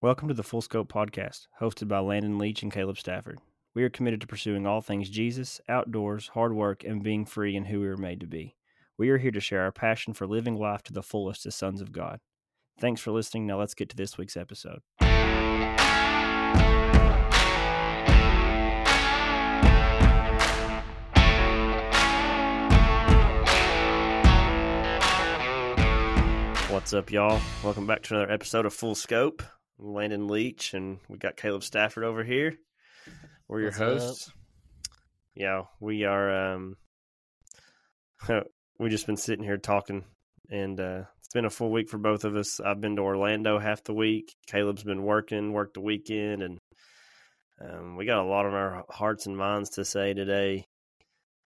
Welcome to the Full Scope Podcast, hosted by Landon Leach and Caleb Stafford. We are committed to pursuing all things Jesus, outdoors, hard work, and being free in who we were made to be. We are here to share our passion for living life to the fullest as sons of God. Thanks for listening. Now let's get to this week's episode. What's up, y'all? Welcome back to another episode of Full Scope. I'm Landon Leach, and we got Caleb Stafford over here. We're your hosts. Yeah, we are. We've just been sitting here talking, and it's been a full week for both of us. I've been to Orlando half the week. Caleb's been worked the weekend, and we got a lot on our hearts and minds to say today.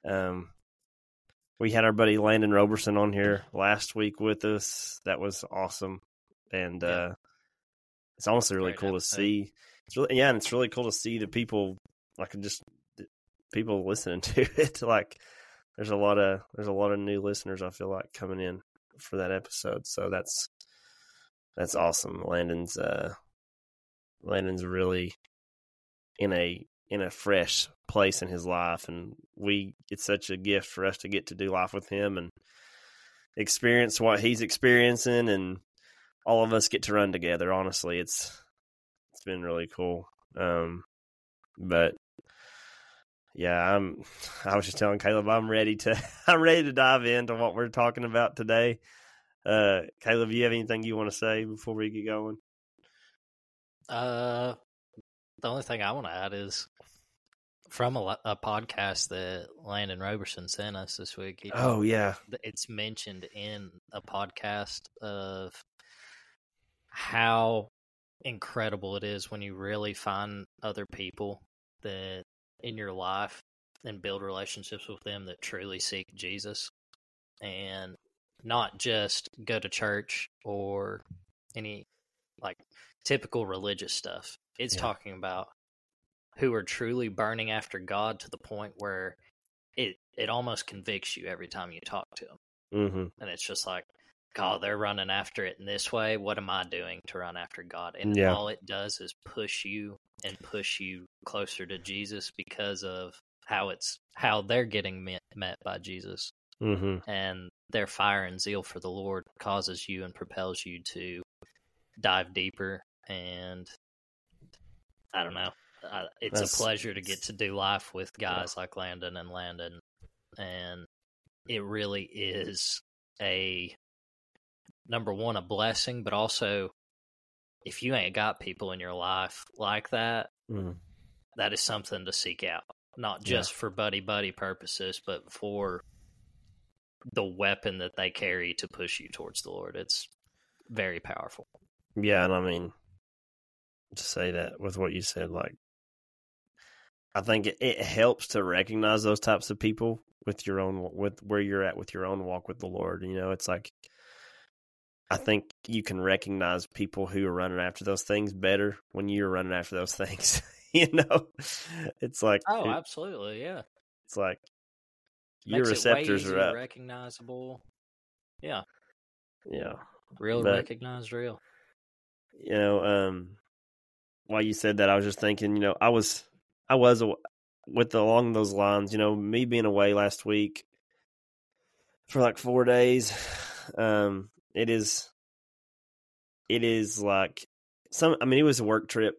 We had our buddy Landon Roberson on here last week with us. That was awesome, and it's honestly really cool to see. It's really, and it's really cool to see the people, like just people listening to it. Like there's a lot of new listeners, I feel like, coming in for that episode. So that's awesome. Landon's really in a fresh place in his life, and it's such a gift for us to get to do life with him and experience what he's experiencing, and all of us get to run together. Honestly, it's been really cool. But yeah, I was just telling Caleb, I'm ready to dive into what we're talking about today. Caleb, you have anything you want to say before we get going? The only thing I want to add is from a podcast that Landon Roberson sent us this week. It's mentioned in a podcast of how incredible it is when you really find other people that in your life and build relationships with them that truly seek Jesus and not just go to church or any like typical religious stuff. It's talking about who are truly burning after God to the point where it almost convicts you every time you talk to them. Mm-hmm. And it's just like, God, they're running after it in this way. What am I doing to run after God? And all it does is push you closer to Jesus because of how they're getting met by Jesus. Mm-hmm. And their fire and zeal for the Lord causes you and propels you to dive deeper. And I don't know. That's a pleasure to get to do life with guys like Landon, and it really is number one, a blessing, but also if you ain't got people in your life like that, that is something to seek out, not just for buddy-buddy purposes, but for the weapon that they carry to push you towards the Lord. It's very powerful. Yeah, and I mean, to say that with what you said, like, I think it helps to recognize those types of people with where you're at with your own walk with the Lord. You know, it's like, I think you can recognize people who are running after those things better when you're running after those things, you know? It's like, oh, absolutely. Yeah. It's like your receptors are up. Recognizable. Yeah. Yeah. Recognized real. You know, while you said that, I was just thinking, you know, I was with along those lines, you know, me being away last week for like 4 days. It is like it was a work trip,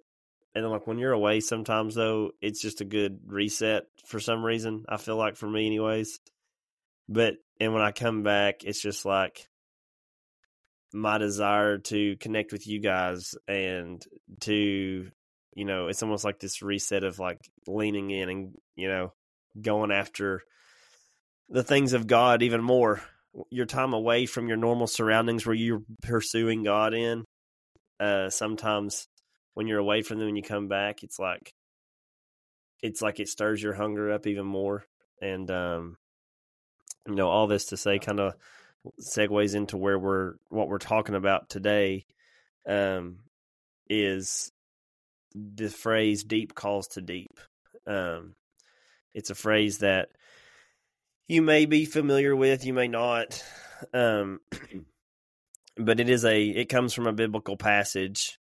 and then like when you're away sometimes though, it's just a good reset for some reason. I feel like, for me anyways, and when I come back, it's just like my desire to connect with you guys and to, you know, it's almost like this reset of like leaning in and, you know, going after the things of God even more. Your time away from your normal surroundings where you're pursuing God in, sometimes when you're away from them and you come back, it's like it stirs your hunger up even more. And, you know, all this to say kind of segues into what we're talking about today, is the phrase deep calls to deep. It's a phrase that you may be familiar with, you may not, but it comes from a biblical passage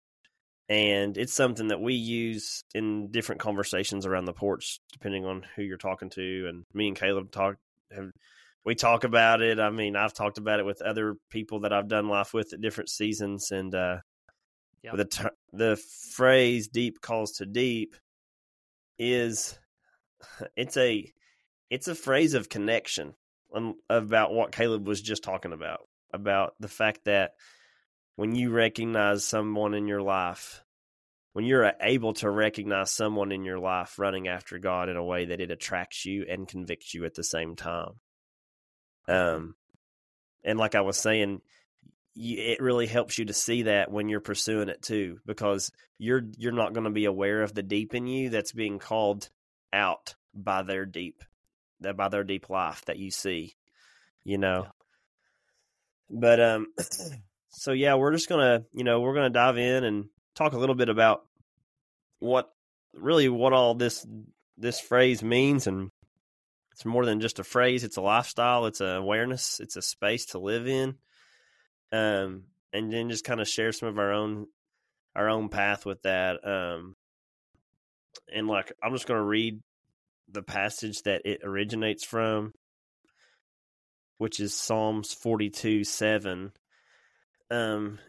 And it's something that we use in different conversations around the porch, depending on who you're talking to. And me and Caleb talk about it. I mean, I've talked about it with other people that I've done life with at different seasons. And yep. The phrase "deep calls to deep" is a phrase of connection about what Caleb was just talking about the fact that when you recognize someone in your life, when you're able to recognize someone in your life running after God in a way that it attracts you and convicts you at the same time. And like I was saying, it really helps you to see that when you're pursuing it too, because you're not going to be aware of the deep in you that's being called out by their deep life that you see, you know. Yeah. But so yeah, we're just gonna, we're gonna dive in and talk a little bit about what all this phrase means. And it's more than just a phrase. It's a lifestyle. It's an awareness. It's a space to live in. And then just kind of share some of our own path with that. And like, I'm just going to read the passage that it originates from, which is Psalms 42:7.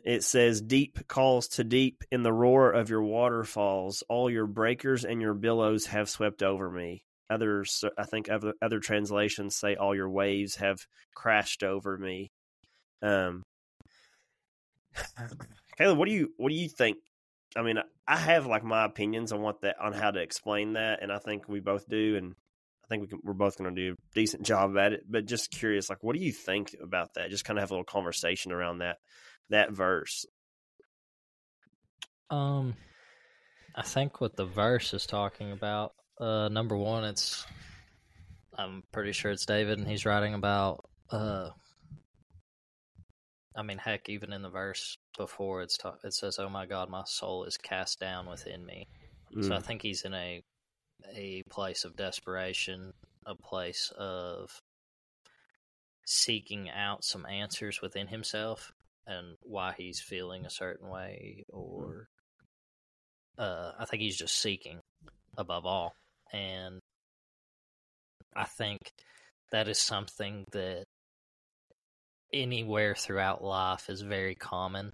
It says, "Deep calls to deep in the roar of your waterfalls. All your breakers and your billows have swept over me." Others, I think other translations say, "All your waves have crashed over me." Caleb, what do you think? I mean, I have like my opinions on how to explain that, and I think we both do, and I think we're both going to do a decent job at it. But just curious, like, what do you think about that? Just kind of have a little conversation around that verse. I think what the verse is talking about, number one, I'm pretty sure it's David, and he's writing about. I mean, heck, even in the verse before, it says, "Oh my God, my soul is cast down within me." Mm. So I think he's in a place of desperation, a place of seeking out some answers within himself and why he's feeling a certain way, or I think he's just seeking above all. And I think that is something that anywhere throughout life is very common,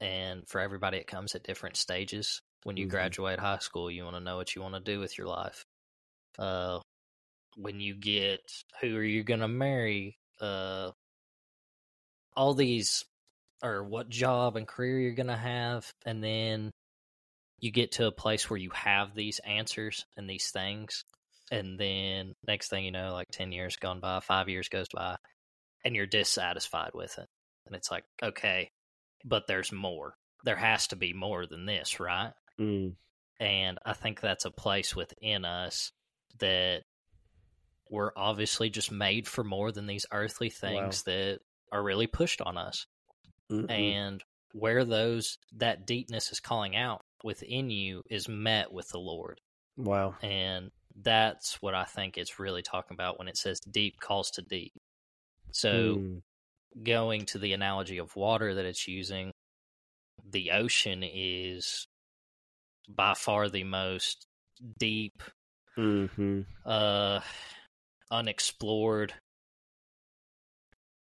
and for everybody it comes at different stages. When you graduate high school, you want to know what you want to do with your life. When you get, who are you going to marry? All these, or what job and career you're going to have, and then you get to a place where you have these answers and these things, and then next thing you know, like 10 years gone by, 5 years goes by, and you're dissatisfied with it. And it's like, okay, but there's more. There has to be more than this, right? Mm. And I think that's a place within us that we're obviously just made for more than these earthly things that are really pushed on us. Mm-hmm. And where that deepness is calling out within you is met with the Lord. Wow. And that's what I think it's really talking about when it says deep calls to deep. So going to the analogy of water that it's using, the ocean is by far the most deep, unexplored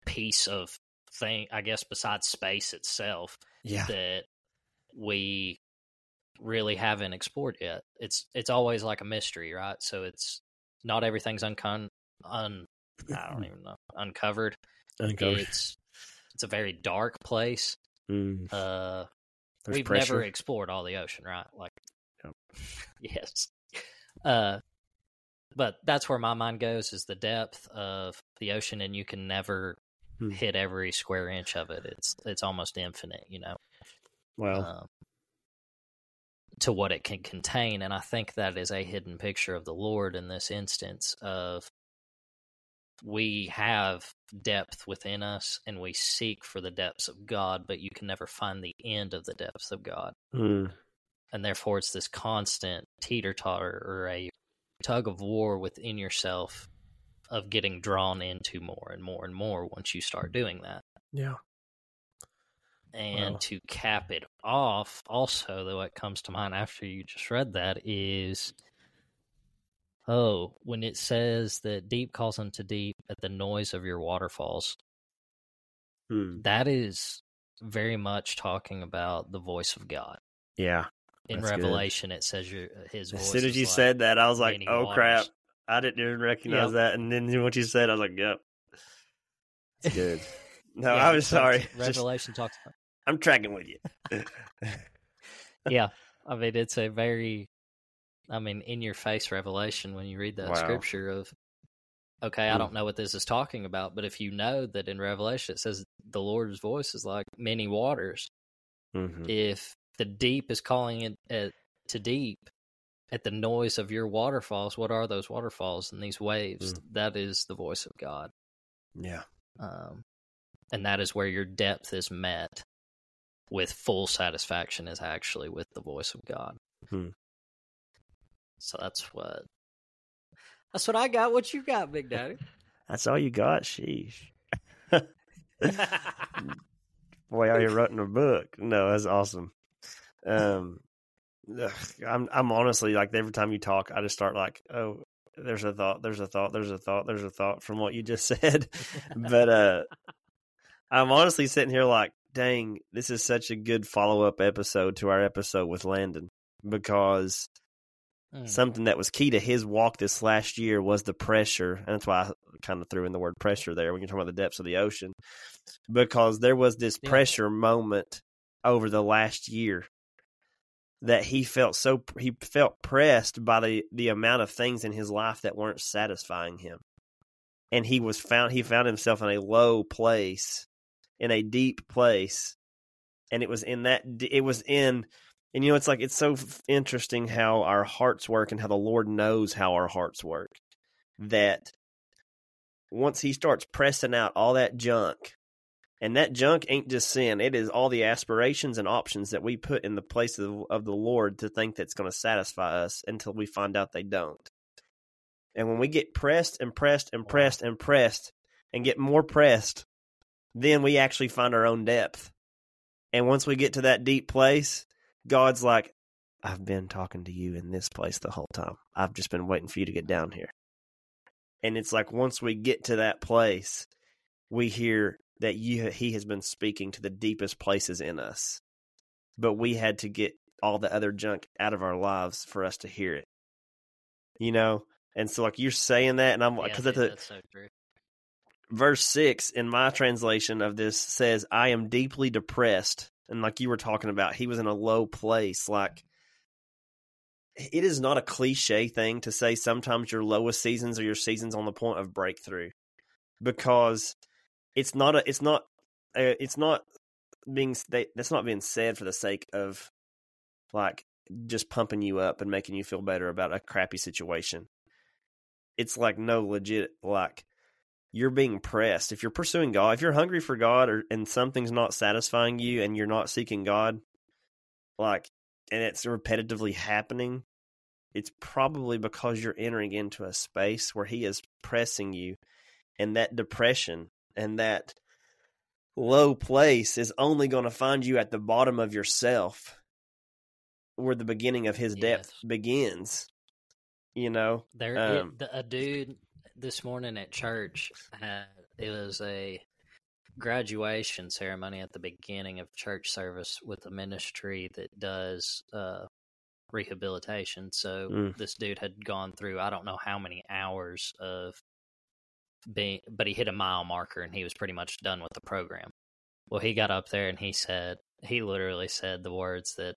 piece of thing, I guess, besides space itself, that we really haven't explored yet. It's always like a mystery, right? So it's not everything's uncovered. It's a very dark place. Mm. We've never explored all the ocean, right? Like, yes. But that's where my mind goes, is the depth of the ocean, and you can never hit every square inch of it. It's almost infinite, Well, to what it can contain, and I think that is a hidden picture of the Lord in this instance of we have depth within us, and we seek for the depths of God, but you can never find the end of the depths of God. Mm. And therefore, it's this constant teeter-totter or a tug-of-war within yourself of getting drawn into more and more and more once you start doing that. Yeah. And to cap it off, also, though, what comes to mind after you just read that is, when it says that deep calls unto deep at the noise of your waterfalls, that is very much talking about the voice of God. Yeah. In Revelation, it says his voice. As soon as you said that, I was like, oh, crap. I didn't even recognize that. And then what you said, I was like, yep. It's good. No, yeah, I was sorry. Revelation talks about it. I'm tracking with you. Yeah. I mean, it's a very, in your face revelation when you read that scripture of, I don't know what this is talking about, but if you know that in Revelation it says the Lord's voice is like many waters, if the deep is calling it to deep at the noise of your waterfalls, what are those waterfalls and these waves? That is the voice of God. Yeah. And that is where your depth is met with full satisfaction, is actually with the voice of God. So that's what I got. What you got, Big Daddy? That's all you got? Sheesh. Boy, out here writing a book. No, that's awesome. I'm honestly, like, every time you talk, I just start like, oh, there's a thought from what you just said. But I'm honestly sitting here like, dang, this is such a good follow-up episode to our episode with Landon, because something that was key to his walk this last year was the pressure. And that's why I kind of threw in the word pressure there when you're talking about the depths of the ocean, because there was this pressure moment over the last year that he felt pressed by the amount of things in his life that weren't satisfying him. And he found himself in a low place, in a deep place. And and you know, it's like, it's so interesting how our hearts work and how the Lord knows how our hearts work, that once he starts pressing out all that junk, and that junk ain't just sin, it is all the aspirations and options that we put in the place of the Lord to think that's going to satisfy us, until we find out they don't. And when we get pressed and get more pressed, then we actually find our own depth. And once we get to that deep place, God's like, I've been talking to you in this place the whole time. I've just been waiting for you to get down here. And it's like, once we get to that place, we hear that he has been speaking to the deepest places in us. But we had to get all the other junk out of our lives for us to hear it. You know? And so, like, you're saying that, and I'm like, because that's so true. Verse 6 in my translation of this says, I am deeply depressed. And like you were talking about, he was in a low place. Like, it is not a cliche thing to say sometimes your lowest seasons are your seasons on the point of breakthrough, because that's not being said for the sake of like just pumping you up and making you feel better about a crappy situation. It's like, no, legit, like, you're being pressed. If you're pursuing God, if you're hungry for God, and something's not satisfying you, and you're not seeking God, like, and it's repetitively happening, it's probably because you're entering into a space where he is pressing you, and that depression and that low place is only going to find you at the bottom of yourself, where the beginning of his depth begins. You know, there a dude this morning at church, it was a graduation ceremony at the beginning of church service with a ministry that does rehabilitation. So this dude had gone through, I don't know how many hours of being, but he hit a mile marker and he was pretty much done with the program. Well, he got up there and he literally said the words that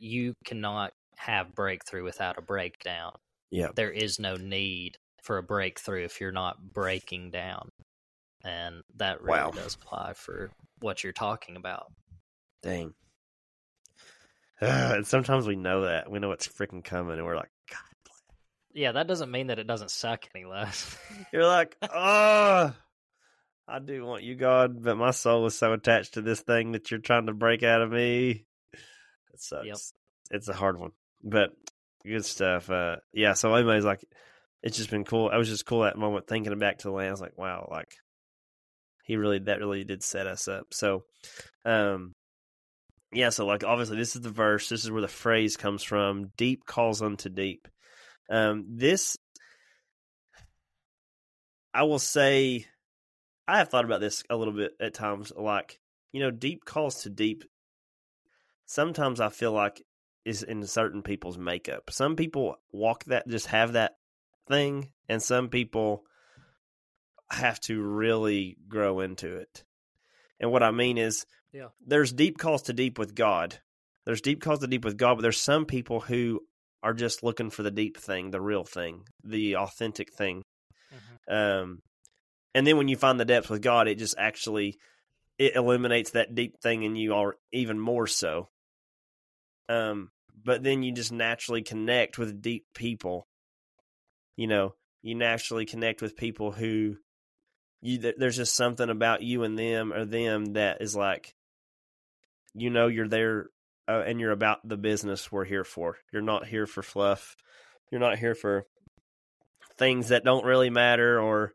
you cannot have breakthrough without a breakdown. Yeah, there is no need for a breakthrough if you're not breaking down, and that really does apply for what you're talking about. Dang. And sometimes we know that. We know it's freaking coming, and we're like, God. Yeah, that doesn't mean that it doesn't suck any less. You're like, oh, I do want you, God, but my soul is so attached to this thing that you're trying to break out of me. It sucks. Yep. It's a hard one, but good stuff. So anyways, like, it's just been cool. I was just cool that moment thinking back to the land. I was like, wow, like, That really did set us up. So, yeah. So like, obviously this is the verse. This is where the phrase comes from. Deep calls unto deep. This, I will say, I have thought about this a little bit at times, like, you know, deep calls to deep. Sometimes I feel like is in certain people's makeup. Some people walk that, just have that thing. And some people have to really grow into it. And what I mean is, yeah, there's deep calls to deep with God. There's deep calls to deep with God, but there's some people who are just looking for the deep thing, the real thing, the authentic thing. Mm-hmm. And then when you find the depth with God, it just actually, it eliminates that deep thing in you are even more so. But then you just naturally connect with deep people. You know, you naturally connect with people who, there's just something about you and them or them that is like, you know, you're there and you're about the business we're here for. You're not here for fluff. You're not here for things that don't really matter, or,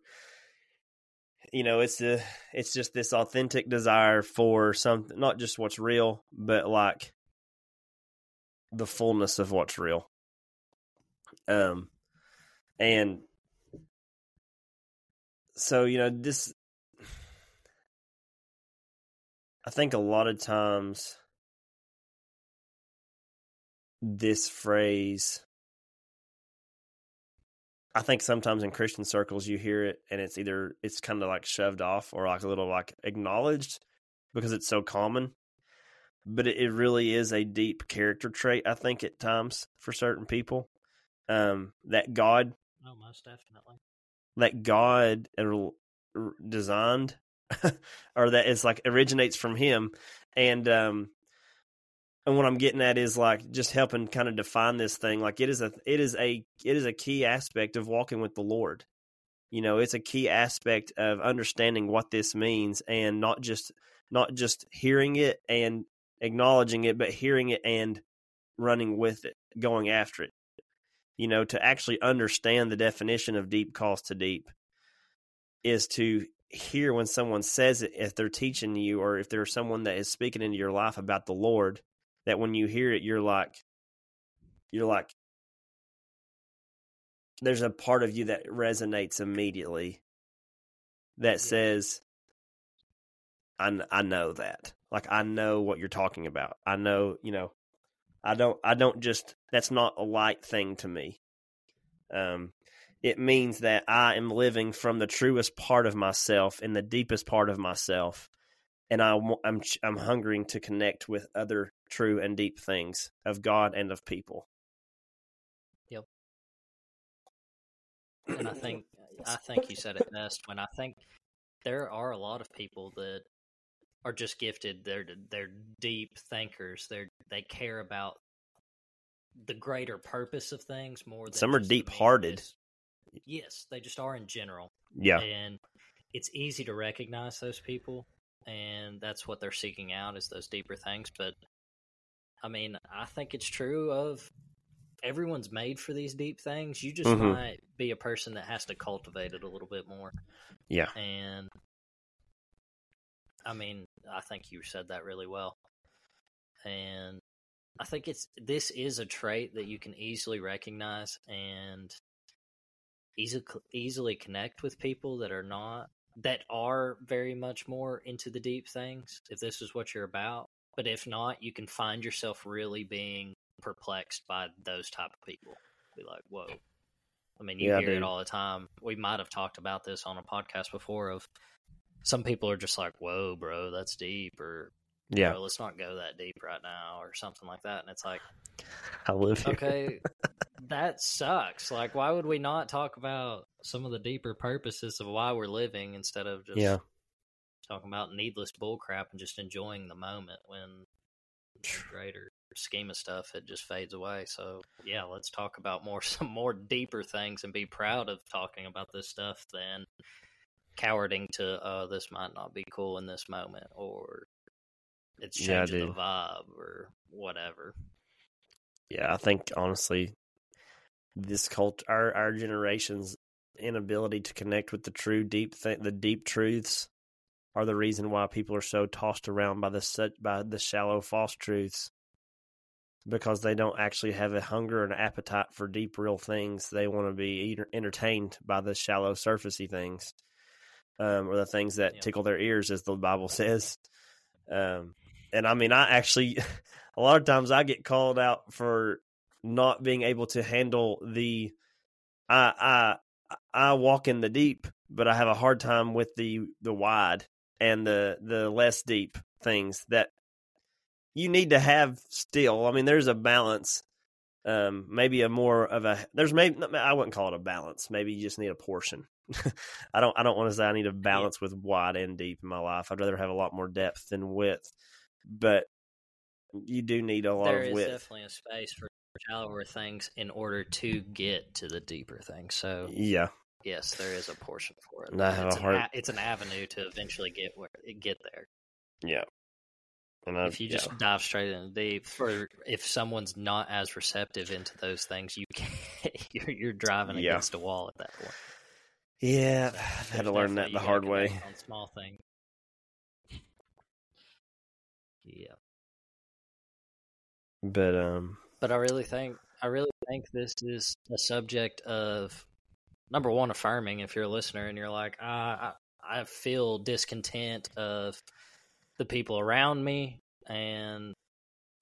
you know, it's just this authentic desire for something, not just what's real, but like the fullness of what's real. And so, you know, this, I think a lot of times this phrase, I think sometimes in Christian circles you hear it and it's either, it's kind of like shoved off or like a little like acknowledged because it's so common, but it really is a deep character trait, I think, at times for certain people, that God, oh, most definitely, that God designed or that it's like originates from him. And what I'm getting at is like just helping kind of define this thing. Like it is a key aspect of walking with the Lord. You know, it's a key aspect of understanding what this means and not just hearing it and acknowledging it, but hearing it and running with it, going after it. You know, to actually understand the definition of deep calls to deep is to hear when someone says it, if they're teaching you or if there's someone that is speaking into your life about the Lord, that when you hear it, you're like, there's a part of you that resonates immediately that says, I know that. Like, I know what you're talking about. I know, you know, I don't just, that's not a light thing to me. It means that I am living from the truest part of myself in the deepest part of myself. And I'm hungering to connect with other true and deep things of God and of people. Yep. And I think you said it best when I think there are a lot of people that are just gifted. They're deep thinkers. They care about the greater purpose of things more than some are deep-hearted. Yes, they just are in general. Yeah, and it's easy to recognize those people, and that's what they're seeking out is those deeper things. But I mean, I think it's true of everyone's made for these deep things. You just mm-hmm. might be a person that has to cultivate it a little bit more. Yeah, and I mean, I think you said that really well. And I think this is a trait that you can easily recognize and easily connect with people that are very much more into the deep things, if this is what you're about. But if not, you can find yourself really being perplexed by those type of people. Be like, whoa. I mean, you hear it all the time. We might have talked about this on a podcast before of some people are just like, whoa, bro, that's deep, or yeah, bro, let's not go that deep right now, or something like that. And it's like, I live here. Okay, that sucks. Like, why would we not talk about some of the deeper purposes of why we're living instead of just talking about needless bullcrap and just enjoying the moment when the greater scheme of stuff, it just fades away. So, yeah, let's talk about some more deeper things and be proud of talking about this stuff than cowarding to this might not be cool in this moment, or it's changing the vibe or whatever. Yeah, I think honestly this culture, our generation's inability to connect with the true deep truths are the reason why people are so tossed around by the shallow false truths, because they don't actually have a hunger and appetite for deep, real things. They want to be entertained by the shallow, surfacey things, or the things that tickle their ears, as the Bible says. And I mean, I actually, a lot of times I get called out for not being able to handle the, I walk in the deep, but I have a hard time with the wide and the less deep things that you need to have still. I mean, there's a balance, maybe a more of a, there's maybe, I wouldn't call it a balance. Maybe you just need a portion. I don't want to say I need a balance with wide and deep in my life. I'd rather have a lot more depth than width, but you do need a lot of width. There is definitely a space for shallower things in order to get to the deeper things. So yes, there is a portion for it. It's an avenue to eventually get there. Yeah. And if you just dive straight in the deep, if someone's not as receptive into those things, you can't, you're driving against a wall at that point. Yeah, I've had to learn that the hard way. On small things. Yeah. But I really think this is a subject of, number one, affirming. If you're a listener and you're like, I feel discontent of the people around me, and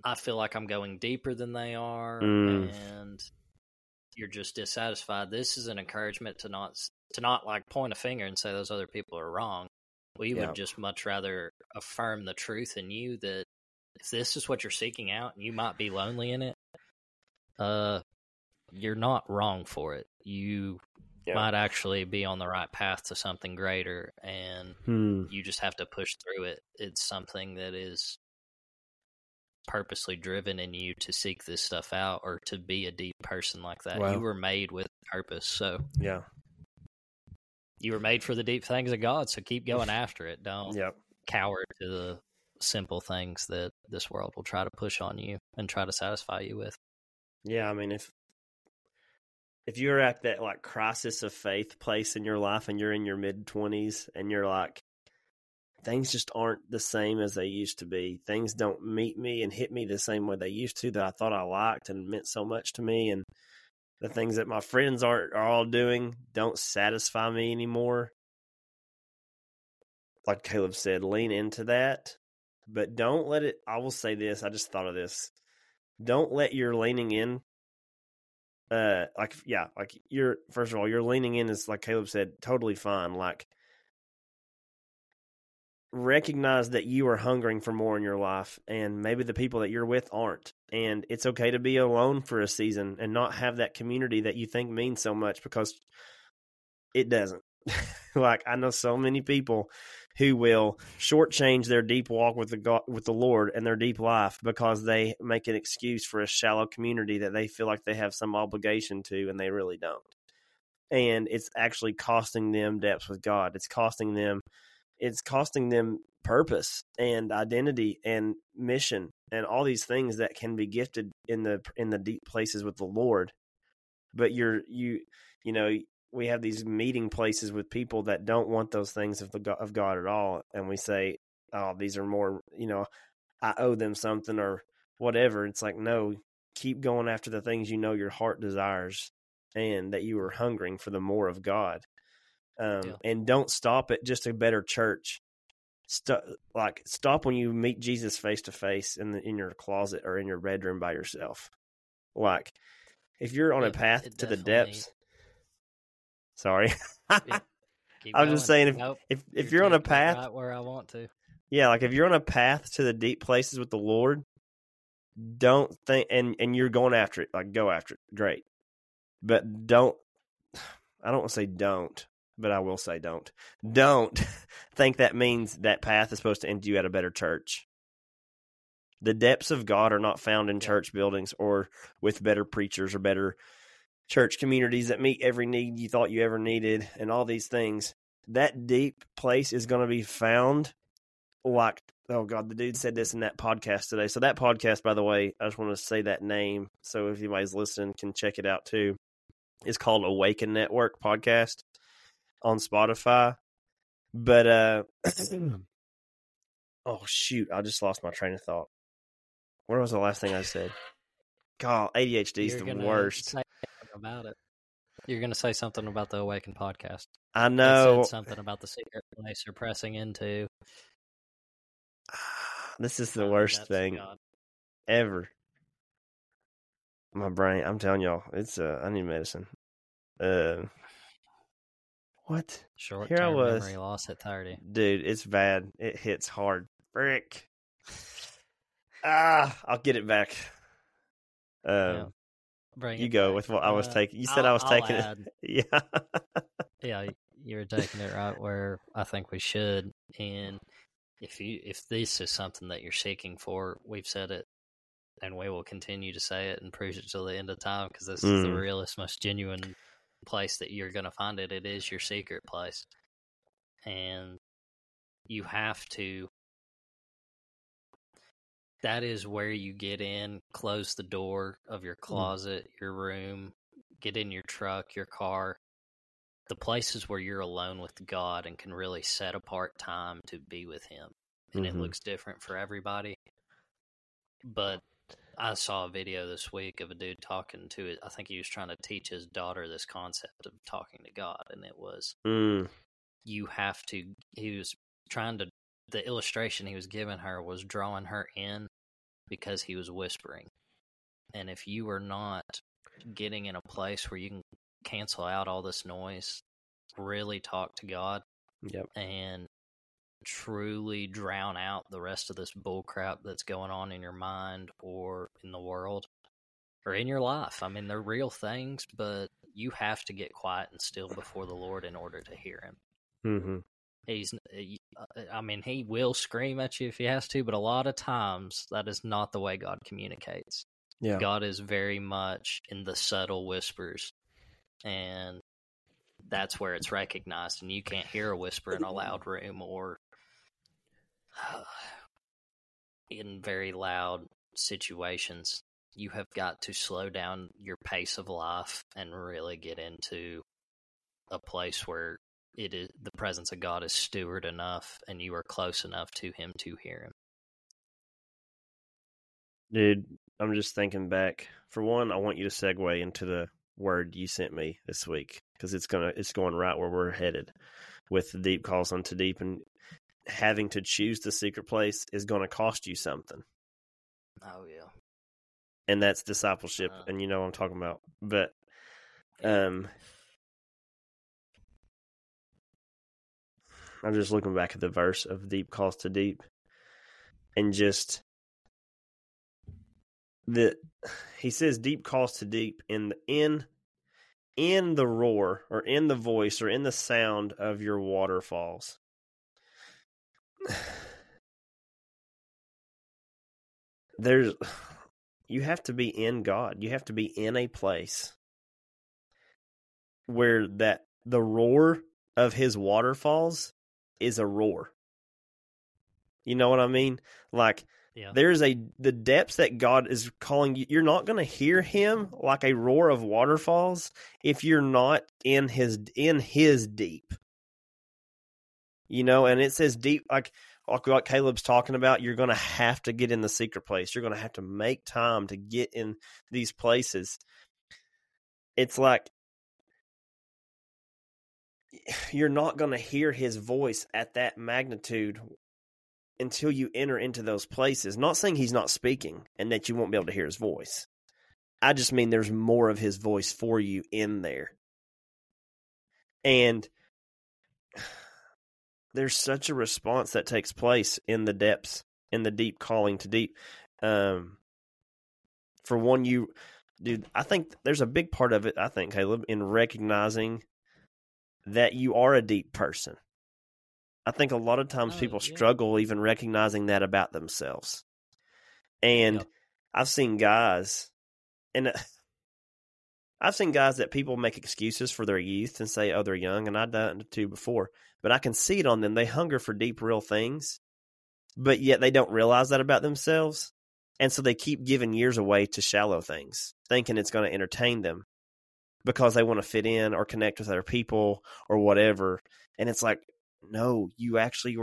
I feel like I'm going deeper than they are, and you're just dissatisfied. This is an encouragement to not like point a finger and say those other people are wrong. We would just much rather affirm the truth in you that if this is what you're seeking out and you might be lonely in it, you're not wrong for it. You might actually be on the right path to something greater, and you just have to push through it. It's something that is purposely driven in you to seek this stuff out or to be a deep person like that. Wow. You were made with purpose, so you were made for the deep things of God, so keep going after it. Don't cower to the simple things that this world will try to push on you and try to satisfy you with. Yeah, I mean, if you're at that like crisis of faith place in your life and you're in your mid-20s and you're like, things just aren't the same as they used to be. Things don't meet me and hit me the same way they used to, that I thought I liked and meant so much to me. And the things that my friends are all doing don't satisfy me anymore. Like Caleb said, lean into that, but don't let it, I will say this, I just thought of this. Don't let your leaning in, first of all, your leaning in is, like Caleb said, totally fine. Like, recognize that you are hungering for more in your life, and maybe the people that you're with aren't. And it's okay to be alone for a season and not have that community that you think means so much, because it doesn't. Like, I know so many people who will shortchange their deep walk with the Lord and their deep life because they make an excuse for a shallow community that they feel like they have some obligation to, and they really don't. And it's actually costing them depth with God. It's costing them purpose and identity and mission and all these things that can be gifted in the deep places with the Lord. But we have these meeting places with people that don't want those things of God at all, and we say, "Oh, these are more, I owe them something or whatever." It's like, no, keep going after the things your heart desires and that you are hungering for the more of God. And don't stop at just a better church. Stop when you meet Jesus face to face in your closet or in your bedroom by yourself. Like, if you're on a path to the depths, sorry, I'm just saying if you're on a path right where I want to, like if you're on a path to the deep places with the Lord, don't think and you're going after it, like go after it, great, but don't. I don't want to say don't. But I will say don't think that means that path is supposed to end you at a better church. The depths of God are not found in church buildings or with better preachers or better church communities that meet every need you thought you ever needed and all these things. That deep place is going to be found like, oh God, the dude said this in that podcast today. So that podcast, by the way, I just want to say that name. So if anybody's listening can check it out too. It's called Awaken Network Podcast on Spotify, but Oh, shoot. I just lost my train of thought. Where was the last thing I said? God, ADHD is the worst. About it. You're going to say something about the Awaken podcast. I know. Said something about the secret place you're pressing into. This is the worst thing ever. My brain, I'm telling y'all, it's I need medicine. What? Short-term memory loss at 30. Dude, it's bad. It hits hard. Frick. I'll get it back. Yeah. Bring you go back with what I was taking. You said I was taking it. Yeah. Yeah, you were taking it right where I think we should. And if this is something that you're seeking for, we've said it, and we will continue to say it and prove it till the end of time, because this is the realest, most genuine place that you're going to find it. It is your secret place. And you have to... That is where you get in, close the door of your closet, your room, get in your truck, your car. The places where you're alone with God and can really set apart time to be with Him. And it looks different for everybody. But I saw a video this week of a dude talking to it. I think he was trying to teach his daughter this concept of talking to God. And it was, you have to, he was trying to, the illustration he was giving her was drawing her in because he was whispering. And if you are not getting in a place where you can cancel out all this noise, really talk to God, and truly drown out the rest of this bullcrap that's going on in your mind or in the world or in your life. I mean, they're real things, but you have to get quiet and still before the Lord in order to hear Him. I mean, He will scream at you if He has to, but a lot of times that is not the way God communicates. Yeah. God is very much in the subtle whispers, and that's where it's recognized, and you can't hear a whisper in a loud room or in very loud situations. You have got to slow down your pace of life and really get into a place where it is the presence of God is steward enough, and you are close enough to Him to hear Him. Dude, I'm just thinking back. For one, I want you to segue into the word you sent me this week, because it's going right where we're headed with the deep calls unto deep, and having to choose the secret place is going to cost you something. Oh yeah, and that's discipleship, and you know what I'm talking about. But I'm just looking back at the verse of deep calls to deep, and just he says deep calls to deep in the roar or in the voice or in the sound of your waterfalls. You have to be in God. You have to be in a place where the roar of His waterfalls is a roar. You know what I mean? Like, there's the depths that God is calling you. You're not going to hear Him like a roar of waterfalls if you're not in his deep. You know, and it says deep, like what Caleb's talking about. You're going to have to get in the secret place. You're going to have to make time to get in these places. It's like, you're not going to hear His voice at that magnitude until you enter into those places. Not saying He's not speaking and that you won't be able to hear His voice. I just mean there's more of His voice for you in there. And there's such a response that takes place in the depths, in the deep calling to deep. For one, I think there's a big part of it, I think, Caleb, in recognizing that you are a deep person. I think a lot of times people struggle even recognizing that about themselves. And I've seen guys that people make excuses for their youth and say, oh, they're young, and I've done it too before. But I can see it on them. They hunger for deep, real things, but yet they don't realize that about themselves. And so they keep giving years away to shallow things, thinking it's going to entertain them, because they want to fit in or connect with other people or whatever. And it's like, no, you actually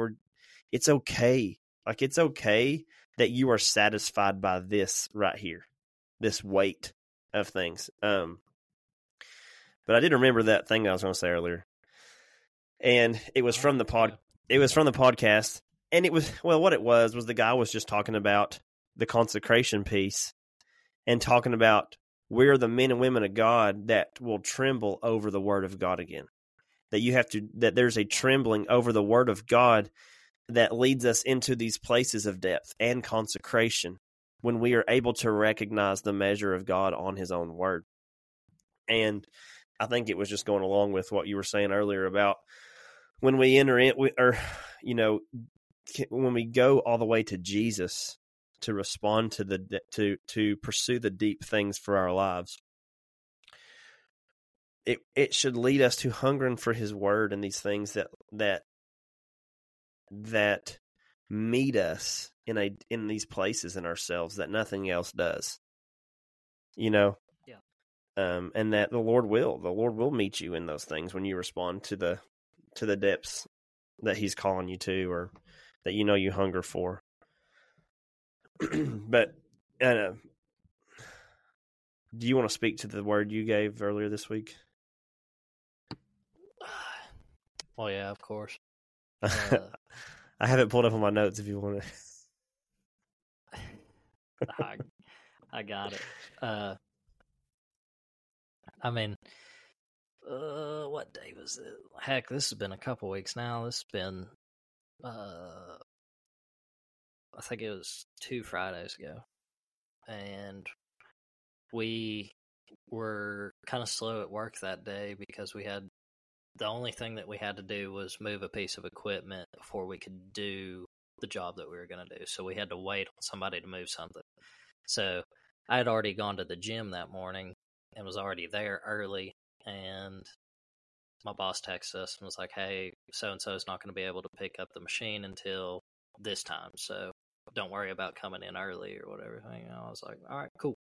it's okay Like, it's okay that you are satisfied by this right here, this weight of things. But I did remember that thing I was going to say earlier, and it was from the pod. It was from the podcast, and it was, well, what it was the guy was just talking about the consecration piece and talking about we're the men and women of God that will tremble over the word of God again. That you have to, that there's a trembling over the word of God that leads us into these places of depth and consecration when we are able to recognize the measure of God on his own word. And I think it was just going along with what you were saying earlier about when we enter in, or, you know, when we go all the way to Jesus to respond to the, to pursue the deep things for our lives, it should lead us to hungering for his word and these things that meet us in these places in ourselves that nothing else does, you know? Yeah. And that the Lord will meet you in those things when you respond to the depths that he's calling you to, or that, you know, you hunger for. But, do you want to speak to the word you gave earlier this week? Oh yeah, of course. I have it pulled up on my notes if you want to. I got it. What day was it? Heck, this has been a couple weeks now. This has been, I think it was 2 Fridays ago. And we were kind of slow at work that day because we had, the only thing that we had to do was move a piece of equipment before we could do the job that we were going to do. So we had to wait on somebody to move something. So I had already gone to the gym that morning and was already there early. And my boss texted us and was like, hey, so-and-so is not going to be able to pick up the machine until this time. So don't worry about coming in early or whatever. And I was like, all right, cool.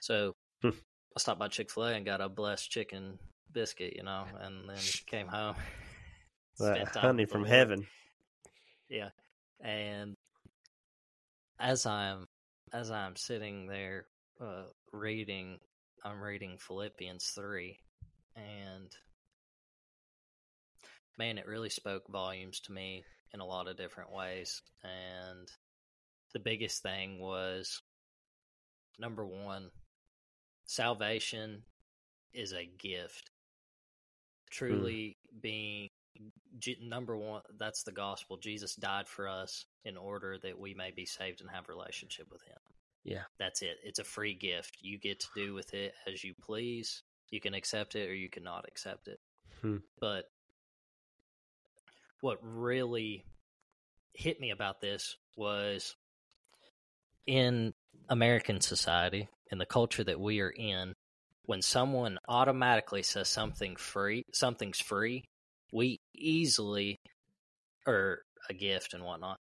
So I stopped by Chick-fil-A and got a blessed chicken biscuit, you know, and then came home. That honey from heaven. Yeah. And as I'm sitting there reading, I'm reading Philippians 3, and man, it really spoke volumes to me in a lot of different ways. And the biggest thing was, number one, salvation is a gift. Truly being number one, that's the gospel. Jesus died for us in order that we may be saved and have a relationship with him. Yeah. That's it. It's a free gift. You get to do with it as you please. You can accept it or you cannot accept it. But what really hit me about this was, in American society, in the culture that we are in, when someone automatically says something's free, we easily, or a gift and whatnot,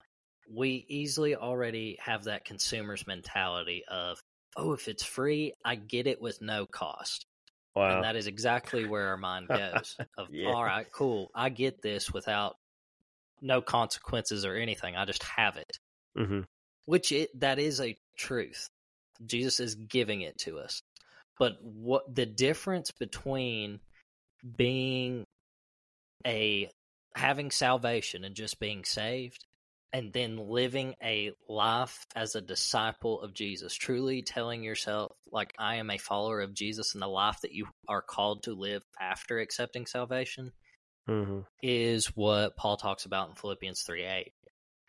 we easily already have that consumer's mentality of, oh, if it's free, I get it with no cost. Wow. And that is exactly where our mind goes. Of, yeah. All right, cool, I get this without no consequences or anything. I just have it. Mm-hmm. That is a truth. Jesus is giving it to us. But what the difference between having salvation and just being saved, and then living a life as a disciple of Jesus, truly telling yourself, like, I am a follower of Jesus, and the life that you are called to live after accepting salvation, is what Paul talks about in Philippians 3:8.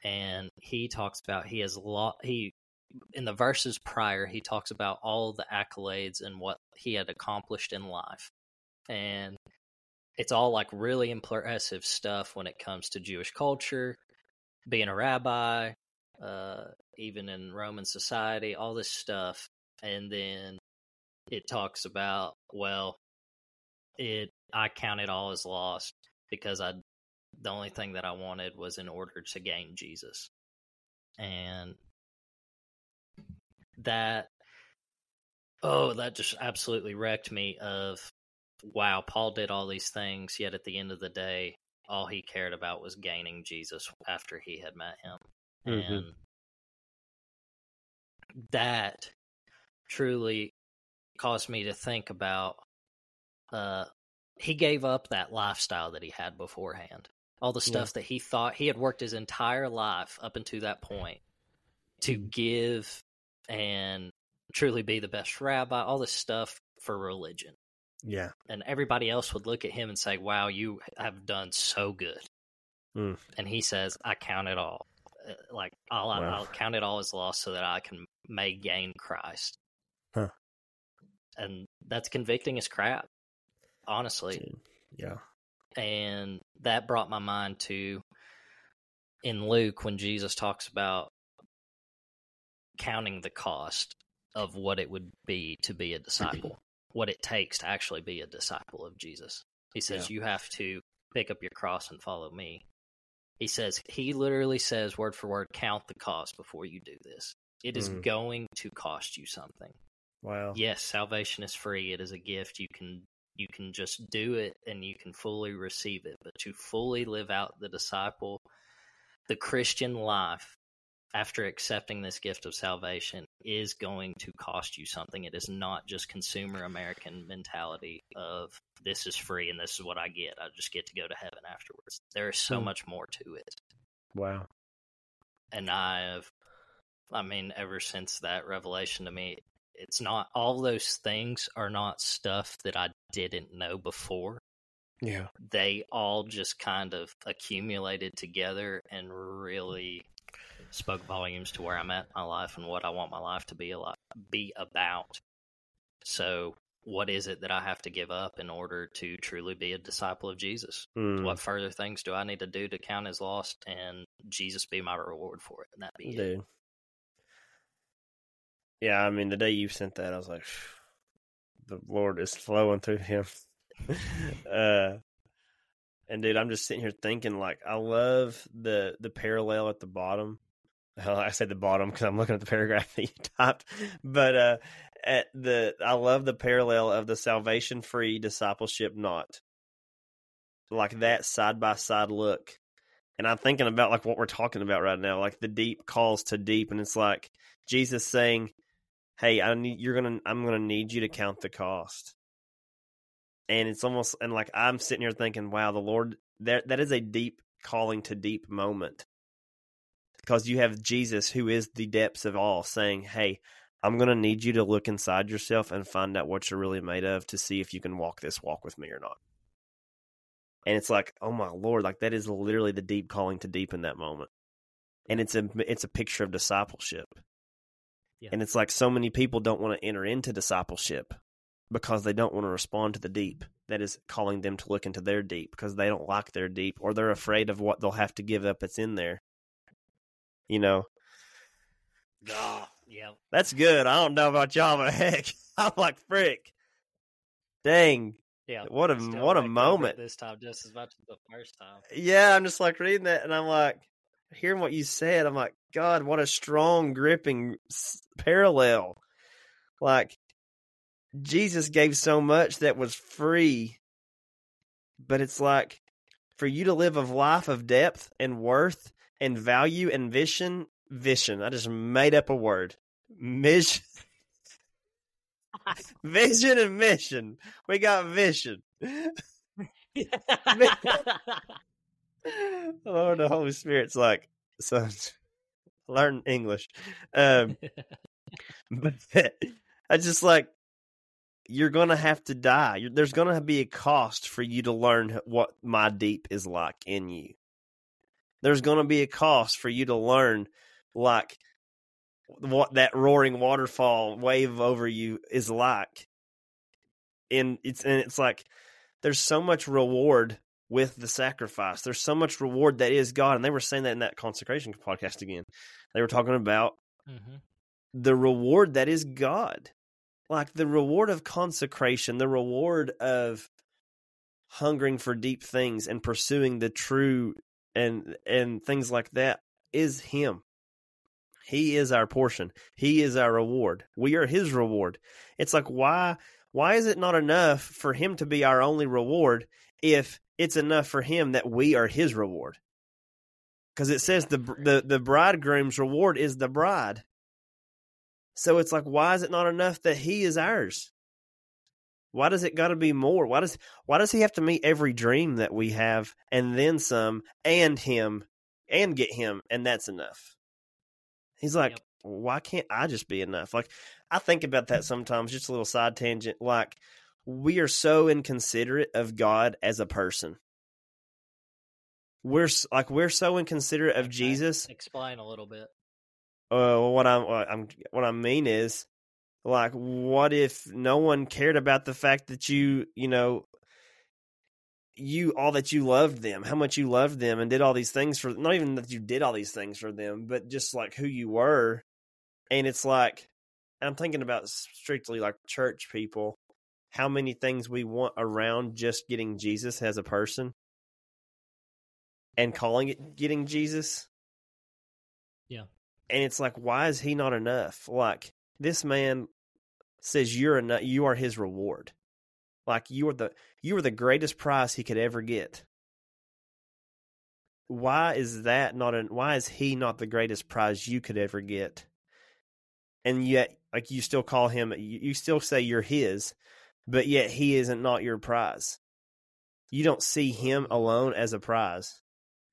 And he talks about in the verses prior, he talks about all the accolades and what he had accomplished in life. And it's all like really impressive stuff when it comes to Jewish culture, being a rabbi, even in Roman society, all this stuff. And then it talks about, well, I count it all as lost because the only thing that I wanted was in order to gain Jesus. And that just absolutely wrecked me of, wow, Paul did all these things, yet at the end of the day, all he cared about was gaining Jesus after he had met him. Mm-hmm. And that truly caused me to think about, he gave up that lifestyle that he had beforehand. All the stuff that he thought he had worked his entire life up until that point to give and truly be the best rabbi, all this stuff for religion. Yeah. And everybody else would look at him and say, wow, you have done so good. Mm. And he says, I count it all. I'll count it all as loss so that I may gain Christ. Huh. And that's convicting as crap, honestly. Dude. Yeah. And that brought my mind to, in Luke, when Jesus talks about counting the cost of what it would be to be a disciple, what it takes to actually be a disciple of Jesus. He says, you have to pick up your cross and follow me. He says, he literally says word for word, count the cost before you do this. It is going to cost you something. Wow. Yes, salvation is free. It is a gift. You can just do it and you can fully receive it. But to fully live out the Christian life after accepting this gift of salvation is going to cost you something. It is not just consumer American mentality of this is free and this is what I get. I just get to go to heaven afterwards. There is so much more to it. Wow. And ever since that revelation to me, it's not, all those things are not stuff that I didn't know before. Yeah. They all just kind of accumulated together and really spoke volumes to where I'm at in my life and what I want my life to be about. So what is it that I have to give up in order to truly be a disciple of Jesus? Mm. What further things do I need to do to count as lost and Jesus be my reward for it? And that be it. Yeah, I mean, the day you sent that, I was like, the Lord is flowing through him. And, dude, I'm just sitting here thinking, like, I love the parallel at the bottom. Well, I said the bottom because I'm looking at the paragraph that you typed. But I love the parallel of the salvation-free discipleship not. Like, that side-by-side look. And I'm thinking about, like, what we're talking about right now. Like, the deep calls to deep, and it's like Jesus saying, hey, I'm gonna need you to count the cost. And it's almost, and like I'm sitting here thinking, wow, the Lord, that is a deep calling to deep moment, because you have Jesus, who is the depths of all, saying, hey, I'm gonna need you to look inside yourself and find out what you're really made of to see if you can walk this walk with me or not. And it's like, oh my Lord, like that is literally the deep calling to deep in that moment. And it's a picture of discipleship. Yeah. And it's like so many people don't want to enter into discipleship because they don't want to respond to the deep. That is calling them to look into their deep because they don't like their deep, or they're afraid of what they'll have to give up that's in there. You know? Oh, yeah. That's good. I don't know about y'all, but heck, I'm like, frick. Dang. Yeah. What a moment. This time, just as much as the first time. Yeah, I'm just like reading that and I'm like, hearing what you said, I'm like, God, what a strong, gripping parallel. Like, Jesus gave so much that was free, but it's like, for you to live a life of depth and worth and value and vision, I just made up a word. Mission. Vision and mission. We got vision. Lord, the Holy Spirit's like, son, learn English. But I just like, you're going to have to die. There's going to be a cost for you to learn what my deep is like in you. There's going to be a cost for you to learn, like, what that roaring waterfall wave over you is like. And it's like, there's so much reward with the sacrifice. There's so much reward that is God. And they were saying that in that consecration podcast again. They were talking about the reward that is God. Like the reward of consecration, the reward of hungering for deep things and pursuing the true and things like that is Him. He is our portion. He is our reward. We are His reward. It's like, why is it not enough for Him to be our only reward if it's enough for Him that we are His reward? because it says the bridegroom's reward is the bride. So it's like, why is it not enough that he is ours? Why does it got to be more? Why does he have to meet every dream that we have and then some and him and get him and that's enough? He's like, yep. Why can't I just be enough? Like, I think about that sometimes, just a little side tangent. Like, we are so inconsiderate of God as a person. We're so inconsiderate of Jesus. Explain a little bit. What I mean is, like, what if no one cared about the fact that you all that you loved them, how much you loved them and did all these things for, not even that you did all these things for them, but just like who you were. And it's like, and I'm thinking about strictly like church people, how many things we want around just getting Jesus as a person and calling it getting Jesus. Yeah. And it's like, why is he not enough? Like, this man says you're enough, you are his reward. Like, you are the greatest prize he could ever get. Why is he not the greatest prize you could ever get? And yet, like, you still call him, you still say you're his, but yet he isn't not your prize. You don't see him alone as a prize.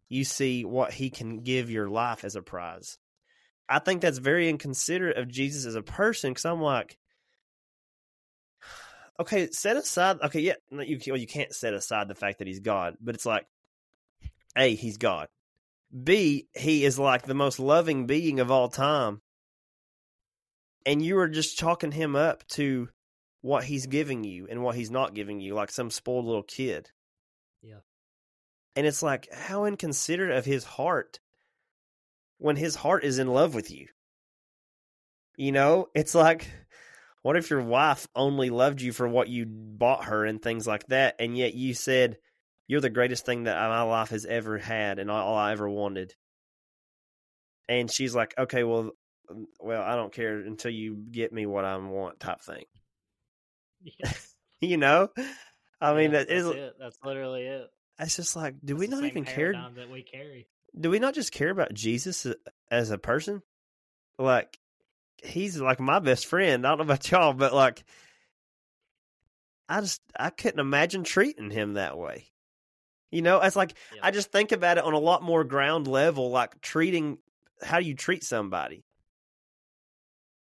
You see what he can give your life as a prize. I think that's very inconsiderate of Jesus as a person, because I'm like, okay, set aside. Okay, yeah, you can't set aside the fact that he's God, but it's like, A, he's God. B, he is like the most loving being of all time. And you are just chalking him up to what he's giving you and what he's not giving you, like some spoiled little kid. Yeah. And it's like, how inconsiderate of his heart when his heart is in love with you. You know, it's like, what if your wife only loved you for what you bought her and things like that, and yet you said, you're the greatest thing that my life has ever had and all I ever wanted. And she's like, okay, well, I don't care until you get me what I want, type thing. Yeah. You know? I mean, yeah, that's it. That's literally it. It's just like, do we not even care? That we carry. Do we not just care about Jesus as a person? Like, he's like my best friend. I don't know about y'all, but like, I couldn't imagine treating him that way. You know, it's like, yeah. I just think about it on a lot more ground level, like how you treat somebody.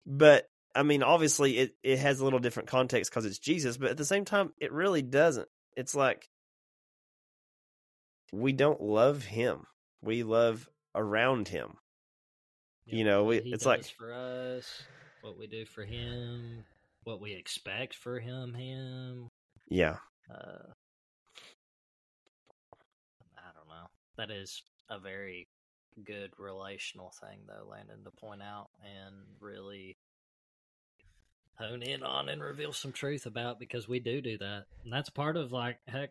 But I mean, obviously it has a little different context because it's Jesus, but at the same time, it really doesn't. It's like, we don't love him. We love around him. Yeah, you know, it's like for us, what we do for him, what we expect for him. Yeah. I don't know. That is a very good relational thing, though, Landon, to point out and really hone in on and reveal some truth about, because we do that. And that's part of, like, heck,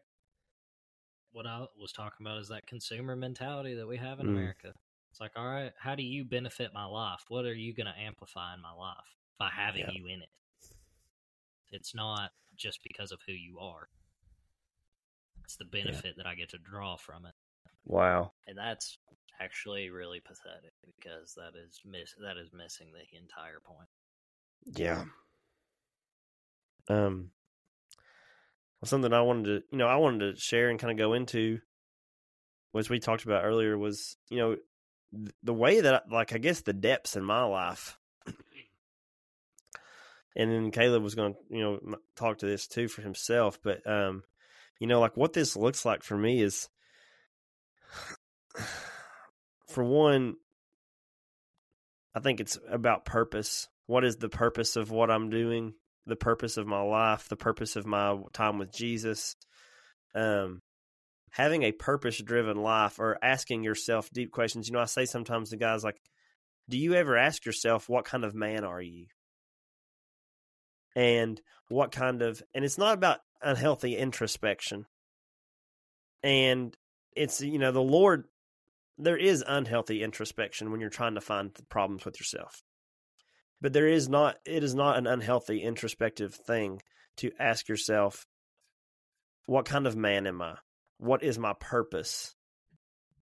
what I was talking about is that consumer mentality that we have in America. It's like, all right, how do you benefit my life? What are you going to amplify in my life by having you in it? It's not just because of who you are. It's the benefit that I get to draw from it. Wow. And that's actually really pathetic, because that is missing the entire point. Yeah. Something I wanted to share and kind of go into, which we talked about earlier, was, you know, the way that, I guess the depths in my life, and then Caleb was going to, you know, talk to this too for himself, but, you know, like what this looks like for me is, for one, I think it's about purpose. What is the purpose of what I'm doing? The purpose of my life, the purpose of my time with Jesus, having a purpose-driven life, or asking yourself deep questions. You know, I say sometimes to guys, like, do you ever ask yourself, what kind of man are you? And what kind of, and it's not about unhealthy introspection. And it's, you know, the Lord, there is unhealthy introspection when you're trying to find problems with yourself. But it is not an unhealthy introspective thing to ask yourself, what kind of man am I? What is my purpose?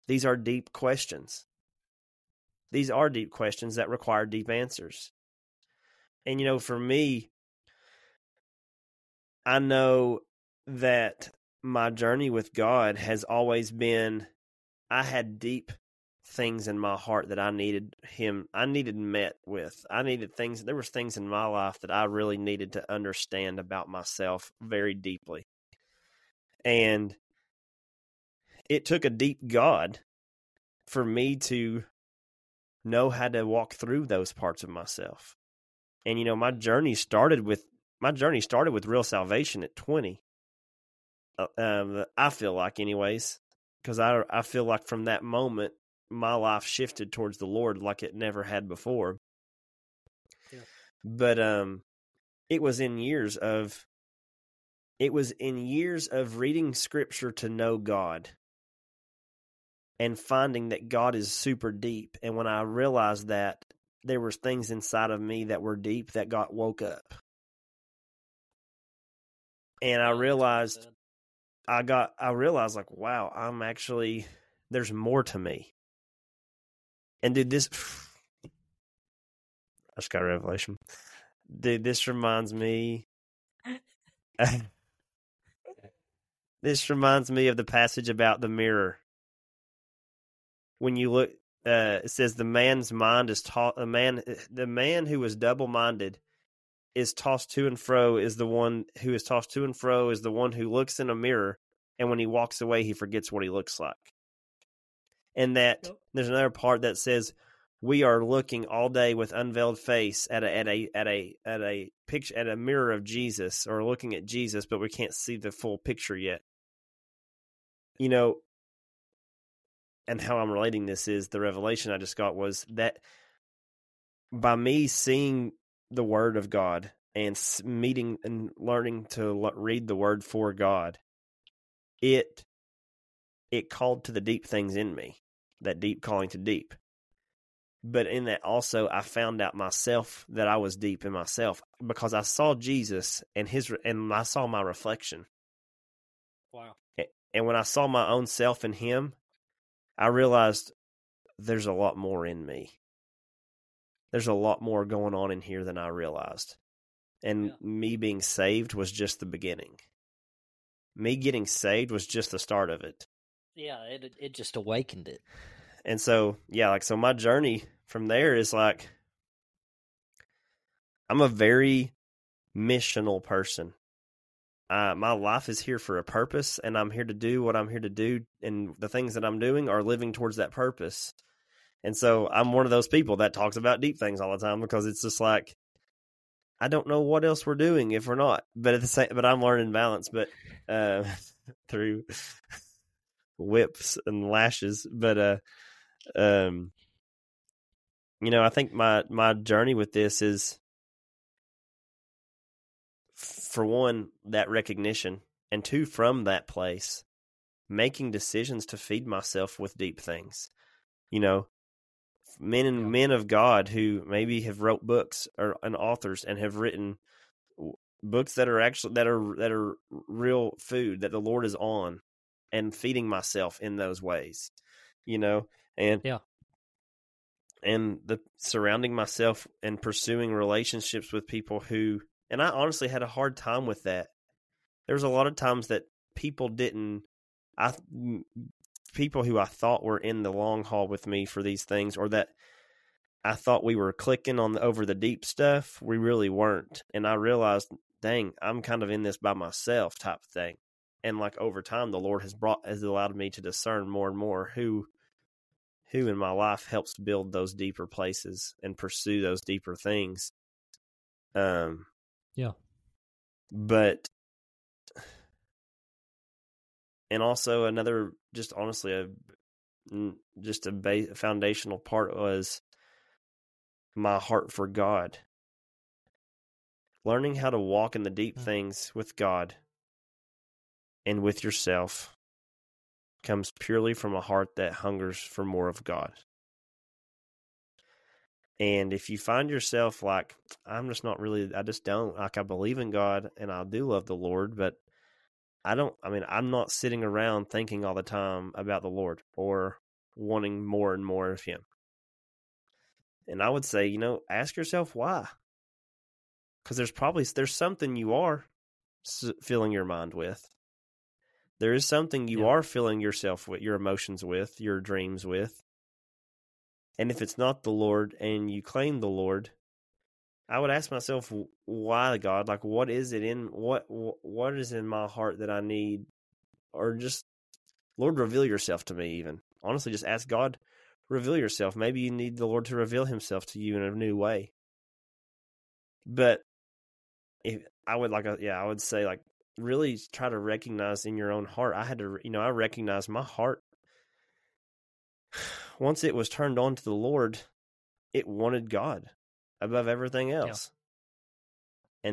These are deep questions. These are deep questions that require deep answers. And, you know, for me, I know that my journey with God has always been, I had deep things in my heart that I needed Him, I needed met with. I needed things, there was things in my life that I really needed to understand about myself very deeply. And it took a deep God for me to know how to walk through those parts of myself. And, you know, my journey started with real salvation at 20. I feel like, anyways, because I feel like from that moment, my life shifted towards the Lord like it never had before. Yeah. But it was in years of reading Scripture to know God and finding that God is super deep. And when I realized that, there were things inside of me that were deep that got woke up. And I realized like, wow, I'm actually, there's more to me. And dude, I just got a revelation. Dude, this reminds me. This reminds me of the passage about the mirror. When you look, it says the man who is double-minded is tossed to and fro, is the one who is tossed to and fro, is the one who looks in a mirror, and when he walks away, he forgets what he looks like. And that there's another part that says we are looking all day with unveiled face at a picture, at a mirror of Jesus, or looking at Jesus, but we can't see the full picture yet. You know, and how I'm relating this is the revelation I just got was that by me seeing the Word of God and meeting and learning to read the Word for God, it called to the deep things in me, that deep calling to deep. But in that also, I found out myself that I was deep in myself because I saw Jesus and I saw my reflection. Wow. And when I saw my own self in Him, I realized there's a lot more in me. There's a lot more going on in here than I realized. And me being saved was just the beginning. Me getting saved was just the start of it. Yeah, it just awakened it. And so, yeah, like, so my journey from there is like, I'm a very missional person. My life is here for a purpose, and I'm here to do what I'm here to do, and the things that I'm doing are living towards that purpose. And so I'm one of those people that talks about deep things all the time because it's just like, I don't know what else we're doing if we're not. But but I'm learning balance, but through whips and lashes. But you know, I think my journey with this is, for one, that recognition, and two, from that place, making decisions to feed myself with deep things. You know, men of God who maybe have wrote books and authors and have written books that are actually that are real food that the Lord is on, and feeding myself in those ways, you know, and the surrounding myself and pursuing relationships with people who, and I honestly had a hard time with that. There was a lot of times that people who I thought were in the long haul with me for these things, or that I thought we were clicking over the deep stuff, we really weren't. And I realized, dang, I'm kind of in this by myself type thing. And like, over time, the Lord has allowed me to discern more and more who in my life helps build those deeper places and pursue those deeper things. But, and also another, just honestly, a foundational part was my heart for God. Learning how to walk in the deep things with God and with yourself comes purely from a heart that hungers for more of God. And if you find yourself like, I believe in God and I do love the Lord, but I'm not sitting around thinking all the time about the Lord, or wanting more and more of him. And I would say, you know, ask yourself why. Because there's something you are filling your mind with. There is something you are filling yourself with, your emotions with, your dreams with. And if it's not the Lord and you claim the Lord, I would ask myself, why, God? Like, what is it in, what is in my heart that I need? Or just, Lord, reveal yourself to me even. Honestly, just ask God, reveal yourself. Maybe you need the Lord to reveal himself to you in a new way. But if I would I would say, like, really try to recognize in your own heart. I had to, you know, I recognized my heart. Once it was turned on to the Lord, it wanted God above everything else. Yeah.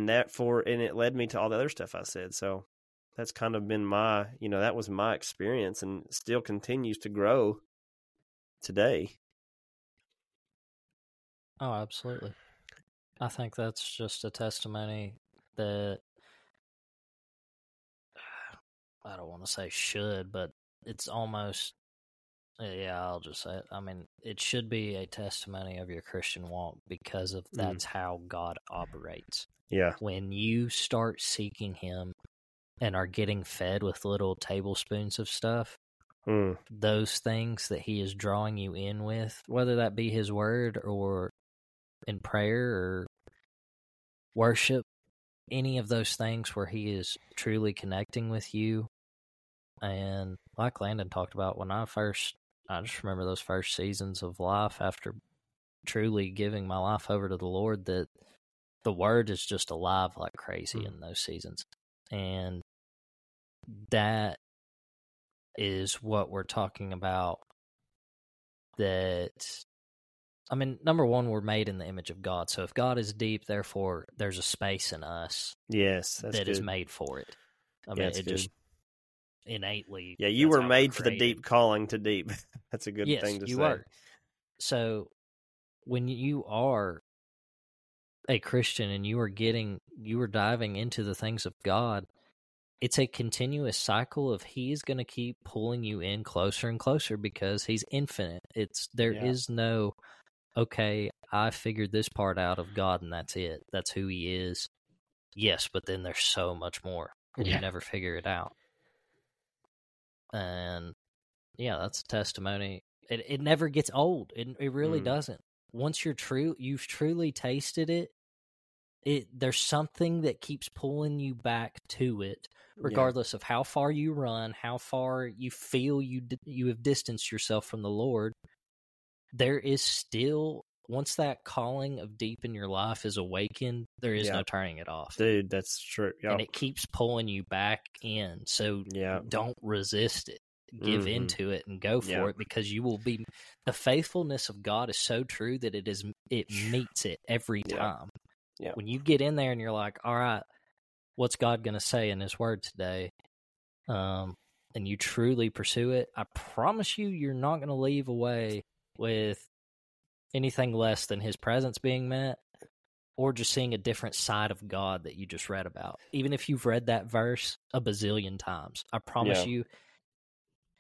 And it led me to all the other stuff I said. So that's kind of been my, you know, that was my experience and still continues to grow today. Oh, absolutely. I think that's just a testimony that I don't want to say should, but it's almost, I'll just say it. I mean, it should be a testimony of your Christian walk because of that's how God operates. Yeah. When you start seeking him and are getting fed with little tablespoons of stuff, those things that he is drawing you in with, whether that be his word or in prayer or worship, any of those things where he is truly connecting with you. And like Landon talked about, I just remember those first seasons of life after truly giving my life over to the Lord, that the word is just alive like crazy in those seasons. And that is what we're talking about. That, I mean, number one, we're made in the image of God. So if God is deep, therefore there's a space in us is made for it. I mean, it just innately. Yeah, you were made for the deep calling to deep. That's a good thing to say. Yes, you are. So when you are a Christian and you are diving into the things of God, it's a continuous cycle of he's going to keep pulling you in closer and closer because he's infinite. There is no, okay, I figured this part out of God and that's it. That's who he is. Yes, but then there's so much more. You never figure it out. And yeah, that's a testimony. It never gets old. It really doesn't. Once you've truly tasted it. There's something that keeps pulling you back to it, regardless of how far you run, how far you feel you have distanced yourself from the Lord. There is still, once that calling of deep in your life is awakened, there is no turning it off. Dude, that's true. Yep. And it keeps pulling you back in. So don't resist it. Give into it and go for it, because you will be. The faithfulness of God is so true that it meets it every time. Yeah. When you get in there and you're like, all right, what's God going to say in his word today? And you truly pursue it, I promise you, you're not going to leave away with anything less than his presence being met or just seeing a different side of God that you just read about. Even if you've read that verse a bazillion times, I promise you,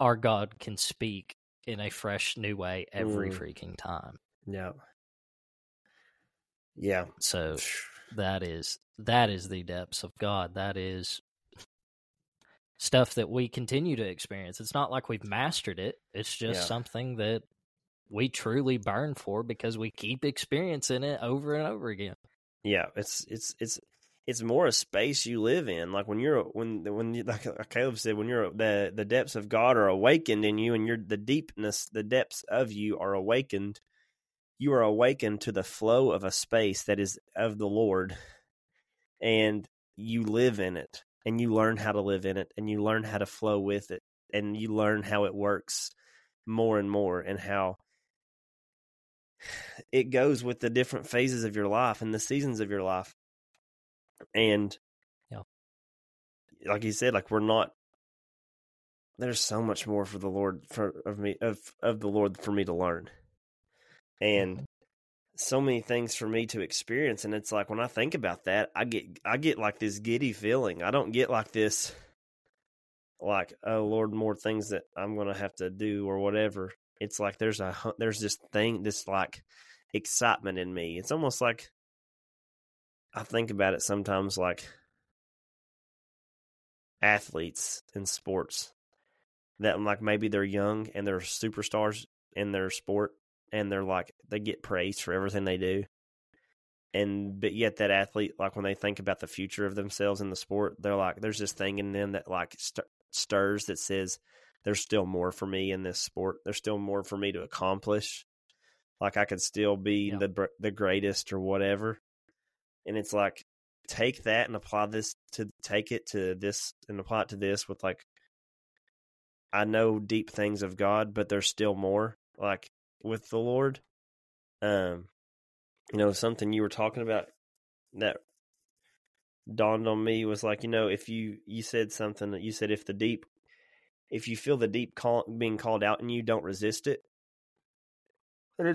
our God can speak in a fresh new way every freaking time. Yeah. Yeah. So that is the depths of God. That is stuff that we continue to experience. It's not like we've mastered it. It's just something that we truly burn for because we keep experiencing it over and over again. Yeah, it's more a space you live in. Like when you, like Caleb said, when you're the depths of God are awakened in you, and the depths of you are awakened. You are awakened to the flow of a space that is of the Lord, and you live in it, and you learn how to live in it, and you learn how to flow with it, and you learn how it works more and more, and how it goes with the different phases of your life and the seasons of your life. And like you said, like there's so much more for the Lord for me to learn. And so many things for me to experience. And it's like, when I think about that, I get like this giddy feeling. I don't get like this, like, oh Lord, more things that I'm going to have to do or whatever. it's like there's this thing, this like excitement in me. It's almost like I think about it sometimes like athletes in sports that like maybe they're young and they're superstars in their sport and they're like they get praised for everything they do. And but yet that athlete, like when they think about the future of themselves in the sport, they're like there's this thing in them that like stirs that says there's still more for me in this sport. There's still more for me to accomplish. Like I could still be the greatest or whatever. And it's like take that and apply this to take it to this and apply it to this with like I know deep things of God, but there's still more like with the Lord. You know, something you were talking about that dawned on me was like, you know, if you said something that you said, if you feel the deep call being called out in you, don't resist it. And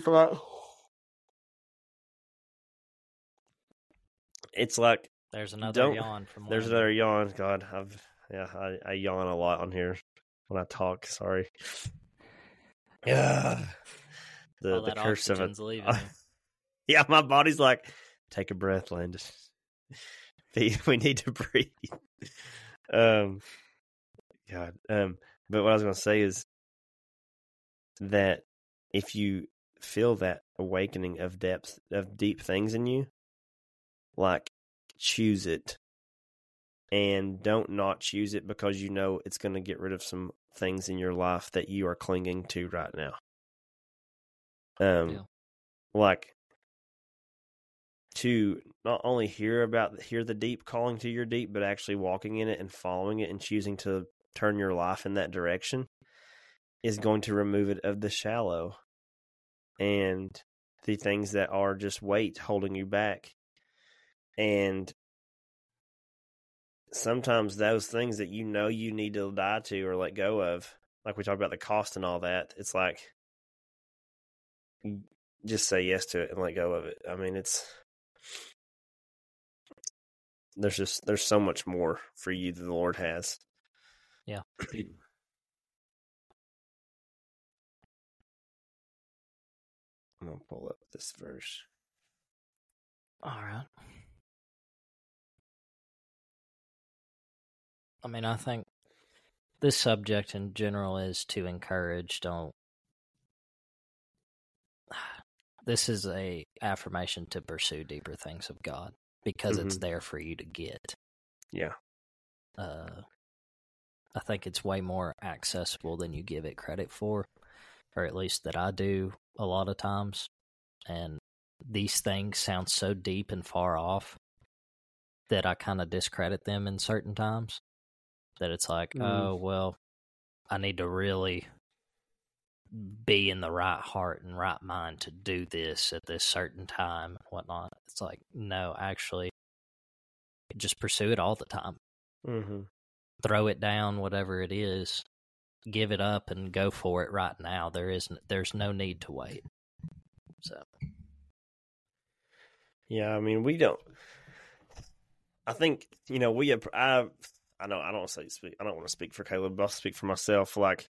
it's like there's another yawn from Landon. There's another yawn. God, I yawn a lot on here when I talk. Sorry. Yeah. The curse of it. Yeah, my body's like, take a breath, Landon. We need to breathe. God. But what I was going to say is that if you feel that awakening of depth, of deep things in you, like choose it and don't not choose it because you know it's going to get rid of some things in your life that you are clinging to right now. Like to not only hear the deep calling to your deep, but actually walking in it and following it and choosing to turn your life in that direction is going to remove it of the shallow and the things that are just weight holding you back. And sometimes those things that you know you need to die to or let go of, like we talked about the cost and all that, it's like just say yes to it and let go of it. I mean, there's so much more for you that the Lord has. Yeah. I'm going to pull up this verse. All right. I mean, I think this subject in general is to encourage. This is a affirmation to pursue deeper things of God because it's there for you to get. Yeah. I think it's way more accessible than you give it credit for, or at least that I do a lot of times. And these things sound so deep and far off that I kind of discredit them in certain times. That it's like, oh, well, I need to really be in the right heart and right mind to do this at this certain time and whatnot. It's like, no, actually, just pursue it all the time. Mm-hmm. Throw it down, whatever it is. Give it up and go for it right now. There's no need to wait. So, yeah, I mean, we don't. I think you know we. I don't want to speak for Caleb, but I'll speak for myself. Like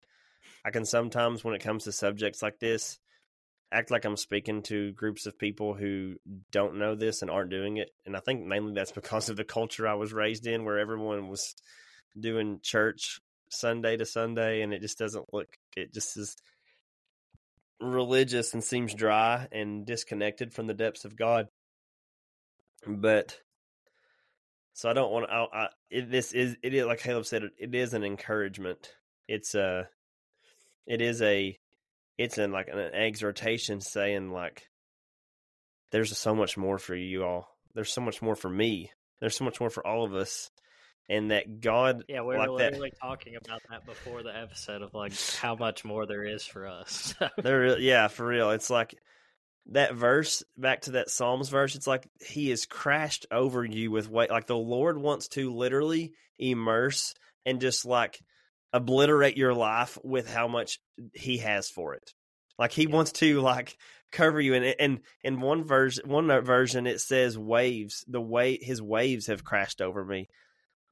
I can sometimes, when it comes to subjects like this, act like I'm speaking to groups of people who don't know this and aren't doing it. And I think mainly that's because of the culture I was raised in, where everyone was doing church Sunday to Sunday, and it just doesn't look. It just is religious and seems dry and disconnected from the depths of God. But so I don't want to. It is like Caleb said. It is an encouragement. It's an exhortation saying like, there's so much more for you all. There's so much more for me. There's so much more for all of us. And that God, yeah, we were like literally talking about that before the episode of like how much more there is for us. Yeah, for real. It's like that verse back to that Psalms verse. It's like He has crashed over you with weight. Like the Lord wants to literally immerse and just like obliterate your life with how much He has for it. Like He wants to like cover you. And in one version, it says waves. His waves have crashed over me.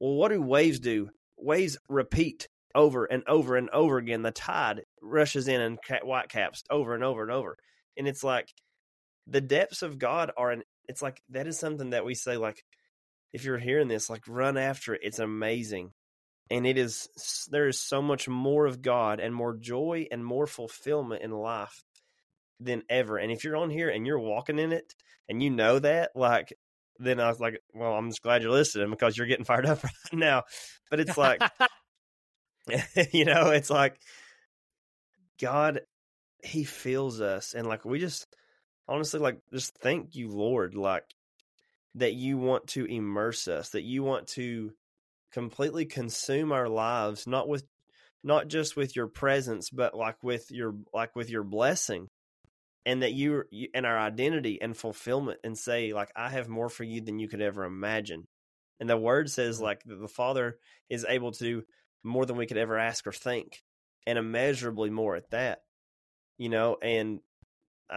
Well, what do waves do? Waves repeat over and over and over again. The tide rushes in and white caps over and over and over. And it's like the depths of God are an, it's like, that is something that we say, like, if you're hearing this, like, run after it. It's amazing. And it is, there is so much more of God and more joy and more fulfillment in life than ever. And if you're on here and you're walking in it and you know that, like, then I was like, well, I'm just glad you're listening because you're getting fired up right now. But it's like, you know, it's like God, he fills us. And like, we just honestly, like, just thank you, Lord, like that you want to immerse us, that you want to completely consume our lives, not just with your presence, but like with your blessing. And that you and our identity and fulfillment, and say, like, I have more for you than you could ever imagine. And the word says, like, the Father is able to do more than we could ever ask or think, and immeasurably more at that, you know? And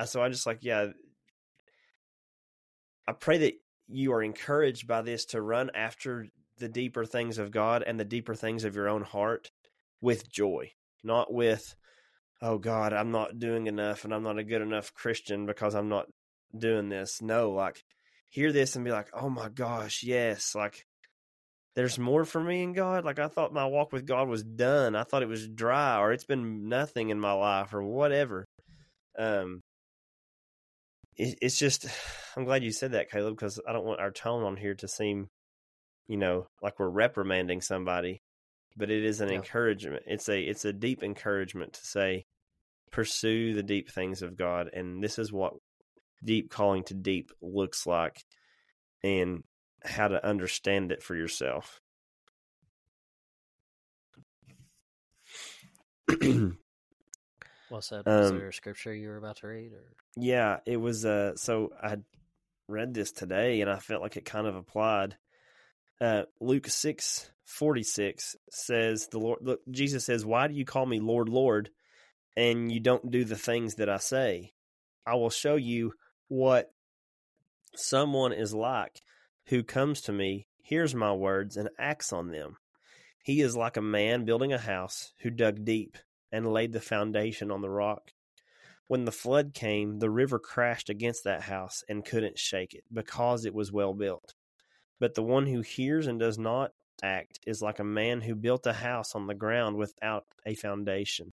so I just like, yeah, I pray that you are encouraged by this to run after the deeper things of God and the deeper things of your own heart with joy, not with, oh God, I'm not doing enough and I'm not a good enough Christian because I'm not doing this. No, like, hear this and be like, oh my gosh, yes. Like, there's more for me in God. Like, I thought my walk with God was done. I thought it was dry, or it's been nothing in my life, or whatever. It's just, I'm glad you said that, Caleb, because I don't want our tone on here to seem, you know, like we're reprimanding somebody. But it is an encouragement. It's a deep encouragement to say, pursue the deep things of God. And this is what deep calling to deep looks like, and how to understand it for yourself. Well said. Was there a scripture you were about to read? Or? Yeah, it was. So I read this today and I felt like it kind of applied. Luke 6:46 says, Jesus says, why do you call me Lord, Lord, and you don't do the things that I say? I will show you what someone is like who comes to me, hears my words, and acts on them. He is like a man building a house who dug deep and laid the foundation on the rock. When the flood came, the river crashed against that house and couldn't shake it because it was well built. But the one who hears and does not act is like a man who built a house on the ground without a foundation.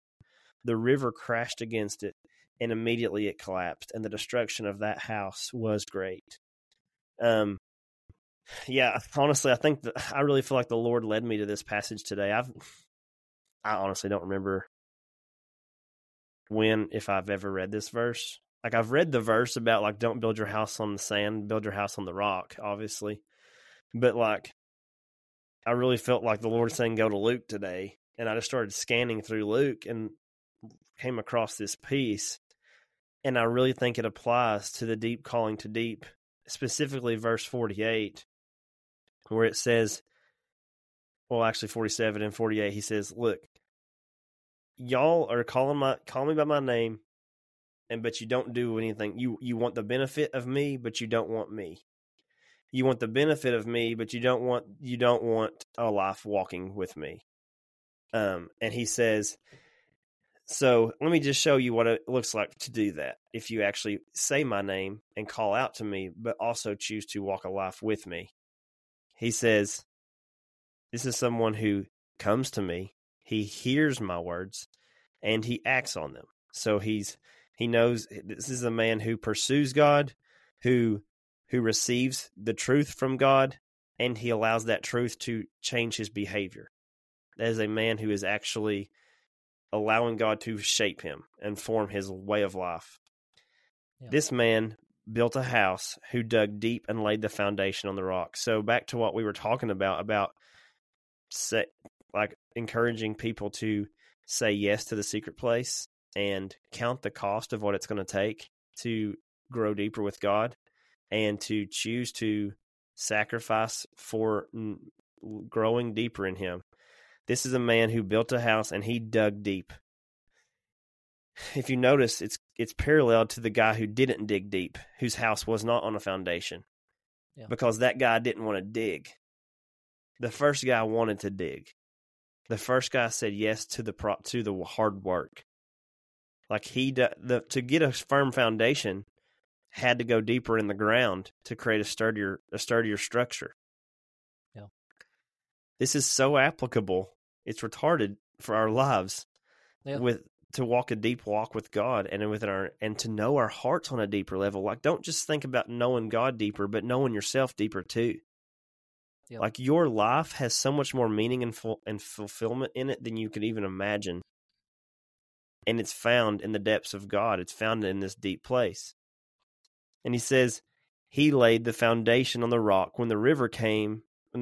The river crashed against it, and immediately it collapsed, and the destruction of that house was great. Yeah, honestly, I think I really feel like the Lord led me to this passage today. I honestly don't remember when, if I've ever read this verse. Like, I've read the verse about, like, don't build your house on the sand, build your house on the rock, obviously. But, like, I really felt like the Lord saying, go to Luke today. And I just started scanning through Luke and came across this piece. And I really think it applies to the deep calling to deep, specifically verse 48, where it says, well, actually 47 and 48, he says, look, y'all are call me by my name, but you don't do anything. You want the benefit of me, but you don't want me. You want the benefit of me, but you don't want a life walking with me. And he says, so let me just show you what it looks like to do that. If you actually say my name and call out to me, but also choose to walk a life with me. He says, this is someone who comes to me. He hears my words and he acts on them. So he knows this is a man who pursues God, who receives the truth from God, and he allows that truth to change his behavior. That is a man who is actually allowing God to shape him and form his way of life. Yeah. This man built a house who dug deep and laid the foundation on the rock. So back to what we were talking about like encouraging people to say yes to the secret place and count the cost of what it's going to take to grow deeper with God. And to choose to sacrifice for growing deeper in him. This is a man who built a house and he dug deep. If you notice, it's parallel to the guy who didn't dig deep, whose house was not on a foundation. Yeah. Because that guy didn't want to dig. The first guy wanted to dig. The first guy said yes to the hard work. Like to get a firm foundation, had to go deeper in the ground to create a sturdier structure. Yeah. This is so applicable. It's retarded for our lives to walk a deep walk with God and to know our hearts on a deeper level. Like, don't just think about knowing God deeper, but knowing yourself deeper too. Yep. Like, your life has so much more meaning and fulfillment in it than you could even imagine. And it's found in the depths of God. It's found in this deep place. And he says, he laid the foundation on the rock. When the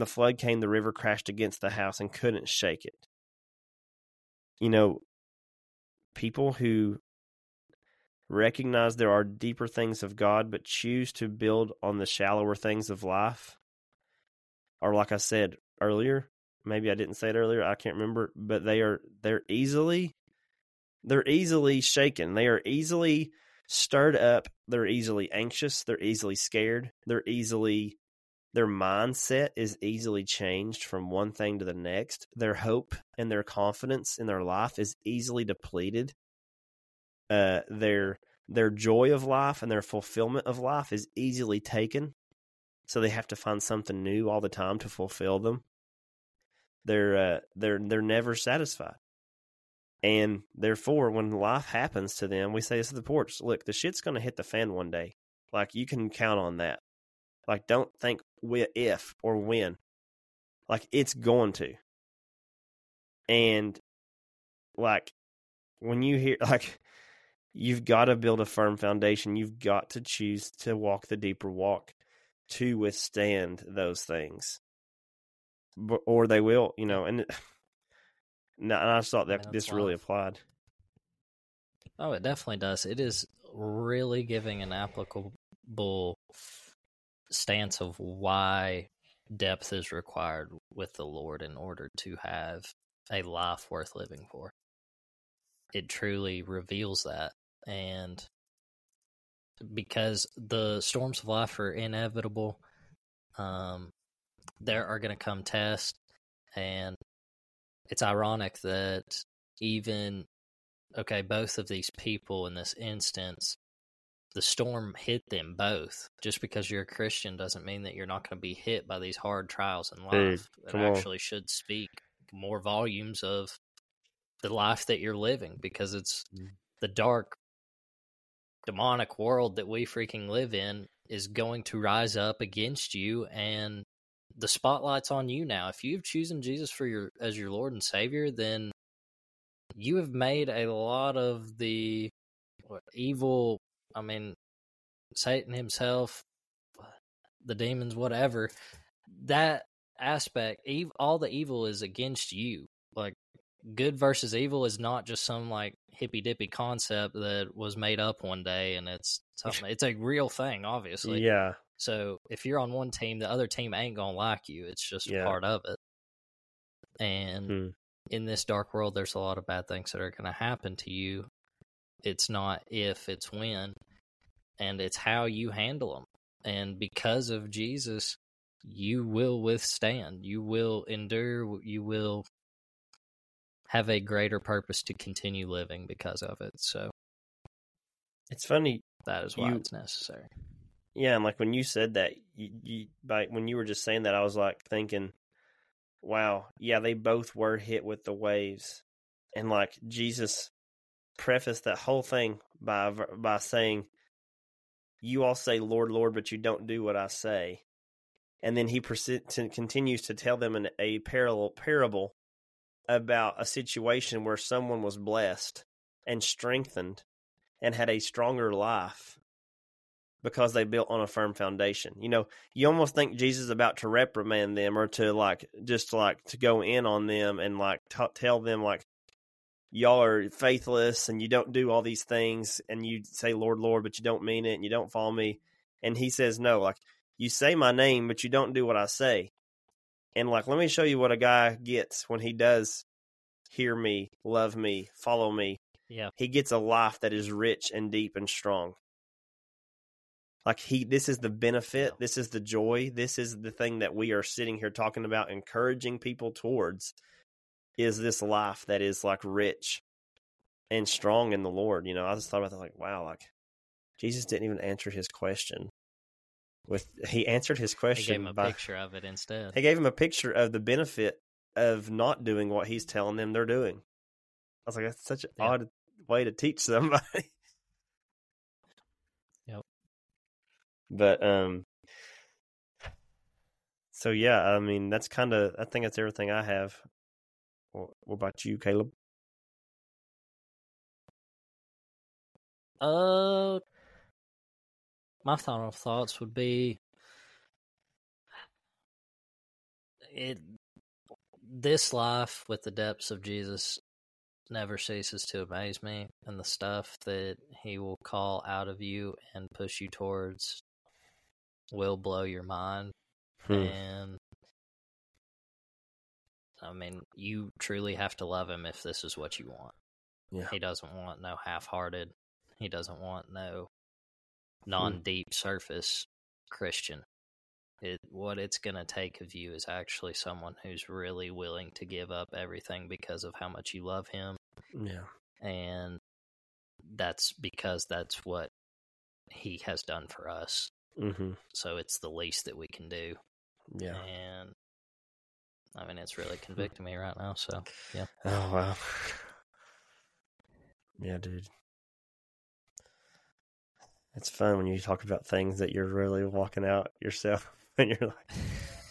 flood came, the river crashed against the house and couldn't shake it. You know, people who recognize there are deeper things of God but choose to build on the shallower things of life are, like I said earlier, maybe I didn't say it earlier, I can't remember, but they're easily shaken. They are easily stirred up. They're easily anxious. They're easily scared. Their mindset is easily changed from one thing to the next. Their hope and their confidence in their life is easily depleted. Their joy of life and their fulfillment of life is easily taken. So they have to find something new all the time to fulfill them. They're never satisfied. And therefore, when life happens to them, we say this at the porch, look, the shit's going to hit the fan one day. Like, you can count on that. Like, don't think if or when. Like, it's going to. And, like, when you hear, like, you've got to build a firm foundation. You've got to choose to walk the deeper walk to withstand those things. Or they will, you know, and... No, and I thought that this really applied. Oh, it definitely does. It is really giving an applicable stance of why depth is required with the Lord in order to have a life worth living for. It truly reveals that. And because the storms of life are inevitable, there are going to come tests, and it's ironic that both of these people in this instance, the storm hit them both. Just because you're a Christian doesn't mean that you're not going to be hit by these hard trials in life. It actually should speak more volumes of the life that you're living, because it's the dark, demonic world that we freaking live in is going to rise up against you, and the spotlight's on you now. If you've chosen Jesus as your Lord and Savior, then you have made a lot of the evil, Satan himself, the demons, whatever, that aspect, all the evil is against you. Like, good versus evil is not just some, like, hippy-dippy concept that was made up one day, and it's something. It's a real thing, obviously. Yeah. So if you're on one team, the other team ain't going to like you. It's just a part of it. And in this dark world, there's a lot of bad things that are going to happen to you. It's not if, it's when. And it's how you handle them. And because of Jesus, you will withstand. You will endure. You will have a greater purpose to continue living because of it. So it's funny. That is why it's necessary. Yeah, and like when you said that, when you were just saying that, I was like thinking, wow, yeah, they both were hit with the waves. And like Jesus prefaced that whole thing by saying, you all say, Lord, Lord, but you don't do what I say. And then he continues to tell them a parable about a situation where someone was blessed and strengthened and had a stronger life, because they built on a firm foundation. You know, you almost think Jesus is about to reprimand them or to to go in on them and tell them y'all are faithless and you don't do all these things and you say, Lord, Lord, but you don't mean it and you don't follow me. And he says, no, you say my name, but you don't do what I say. And let me show you what a guy gets when he does hear me, love me, follow me. Yeah. He gets a life that is rich and deep and strong. This is the benefit, this is the joy, this is the thing that we are sitting here talking about, encouraging people towards, is this life that is rich and strong in the Lord. You know, I just thought about that, like, wow, like Jesus didn't even answer his question. He answered his question. He gave him a picture of it instead. He gave him a picture of the benefit of not doing what he's telling them they're doing. I was like, that's such an odd way to teach somebody. Yep. But so yeah, I mean, that's kind of, I think that's everything I have. What about you, Caleb? My final thoughts would be this life with the depths of Jesus never ceases to amaze me, and the stuff that he will call out of you and push you towards will blow your mind. And I mean, you truly have to love him if this is what you want. Yeah. He doesn't want no half-hearted. He doesn't want no non-deep surface Christian. What it's going to take of you is actually someone who's really willing to give up everything because of how much you love him. Yeah. And that's because that's what he has done for us. Mm-hmm. So it's the least that we can do. Yeah. And I mean, it's really convicting me right now. So, yeah. Oh, wow. Yeah, dude. It's fun when you talk about things that you're really walking out yourself and you're like,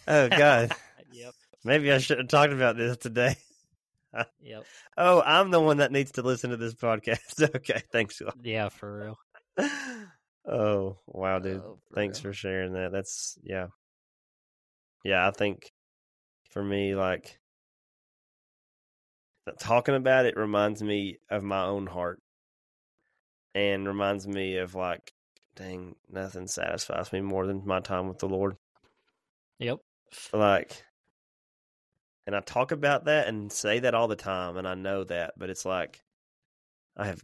oh, God. Yep. Maybe I shouldn't have talked about this today. Yep. Oh, I'm the one that needs to listen to this podcast. Okay. Thanks. Yeah, for real. Oh, wow, dude. Oh, thanks for sharing that. That's, yeah. Yeah, I think for me, like, talking about it reminds me of my own heart. And reminds me of, like, dang, nothing satisfies me more than my time with the Lord. Yep. Like, and I talk about that and say that all the time, and I know that, but it's like, it's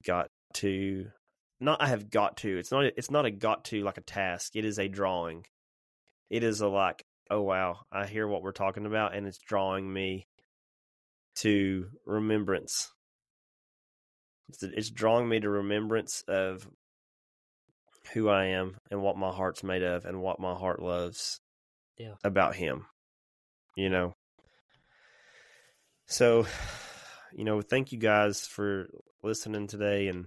not a got to, like a task. It is a drawing. It is a, like, oh, wow, I hear what we're talking about, and it's drawing me to remembrance. It's drawing me to remembrance of who I am and what my heart's made of and what my heart loves about him, you know? So, you know, thank you guys for listening today. And,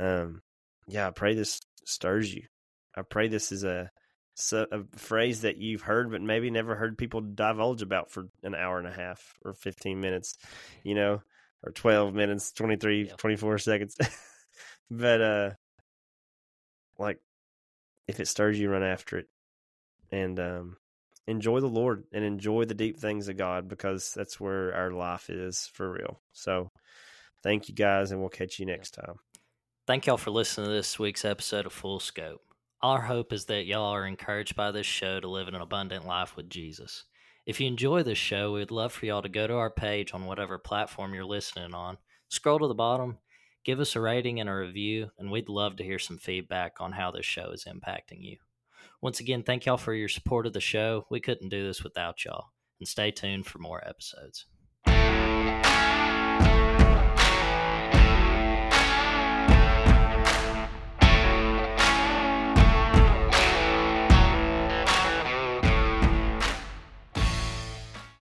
I pray this stirs you. I pray this is a phrase that you've heard, but maybe never heard people divulge about for an hour and a half or 15 minutes, you know? Or 12 minutes, 23, 24 seconds. But, like, if it stirs you, run after it. And enjoy the Lord and enjoy the deep things of God, because that's where our life is for real. So thank you guys, and we'll catch you next time. Thank y'all for listening to this week's episode of Full Scope. Our hope is that y'all are encouraged by this show to live an abundant life with Jesus. If you enjoy this show, we'd love for y'all to go to our page on whatever platform you're listening on, scroll to the bottom, give us a rating and a review, and we'd love to hear some feedback on how this show is impacting you. Once again, thank y'all for your support of the show. We couldn't do this without y'all, and stay tuned for more episodes.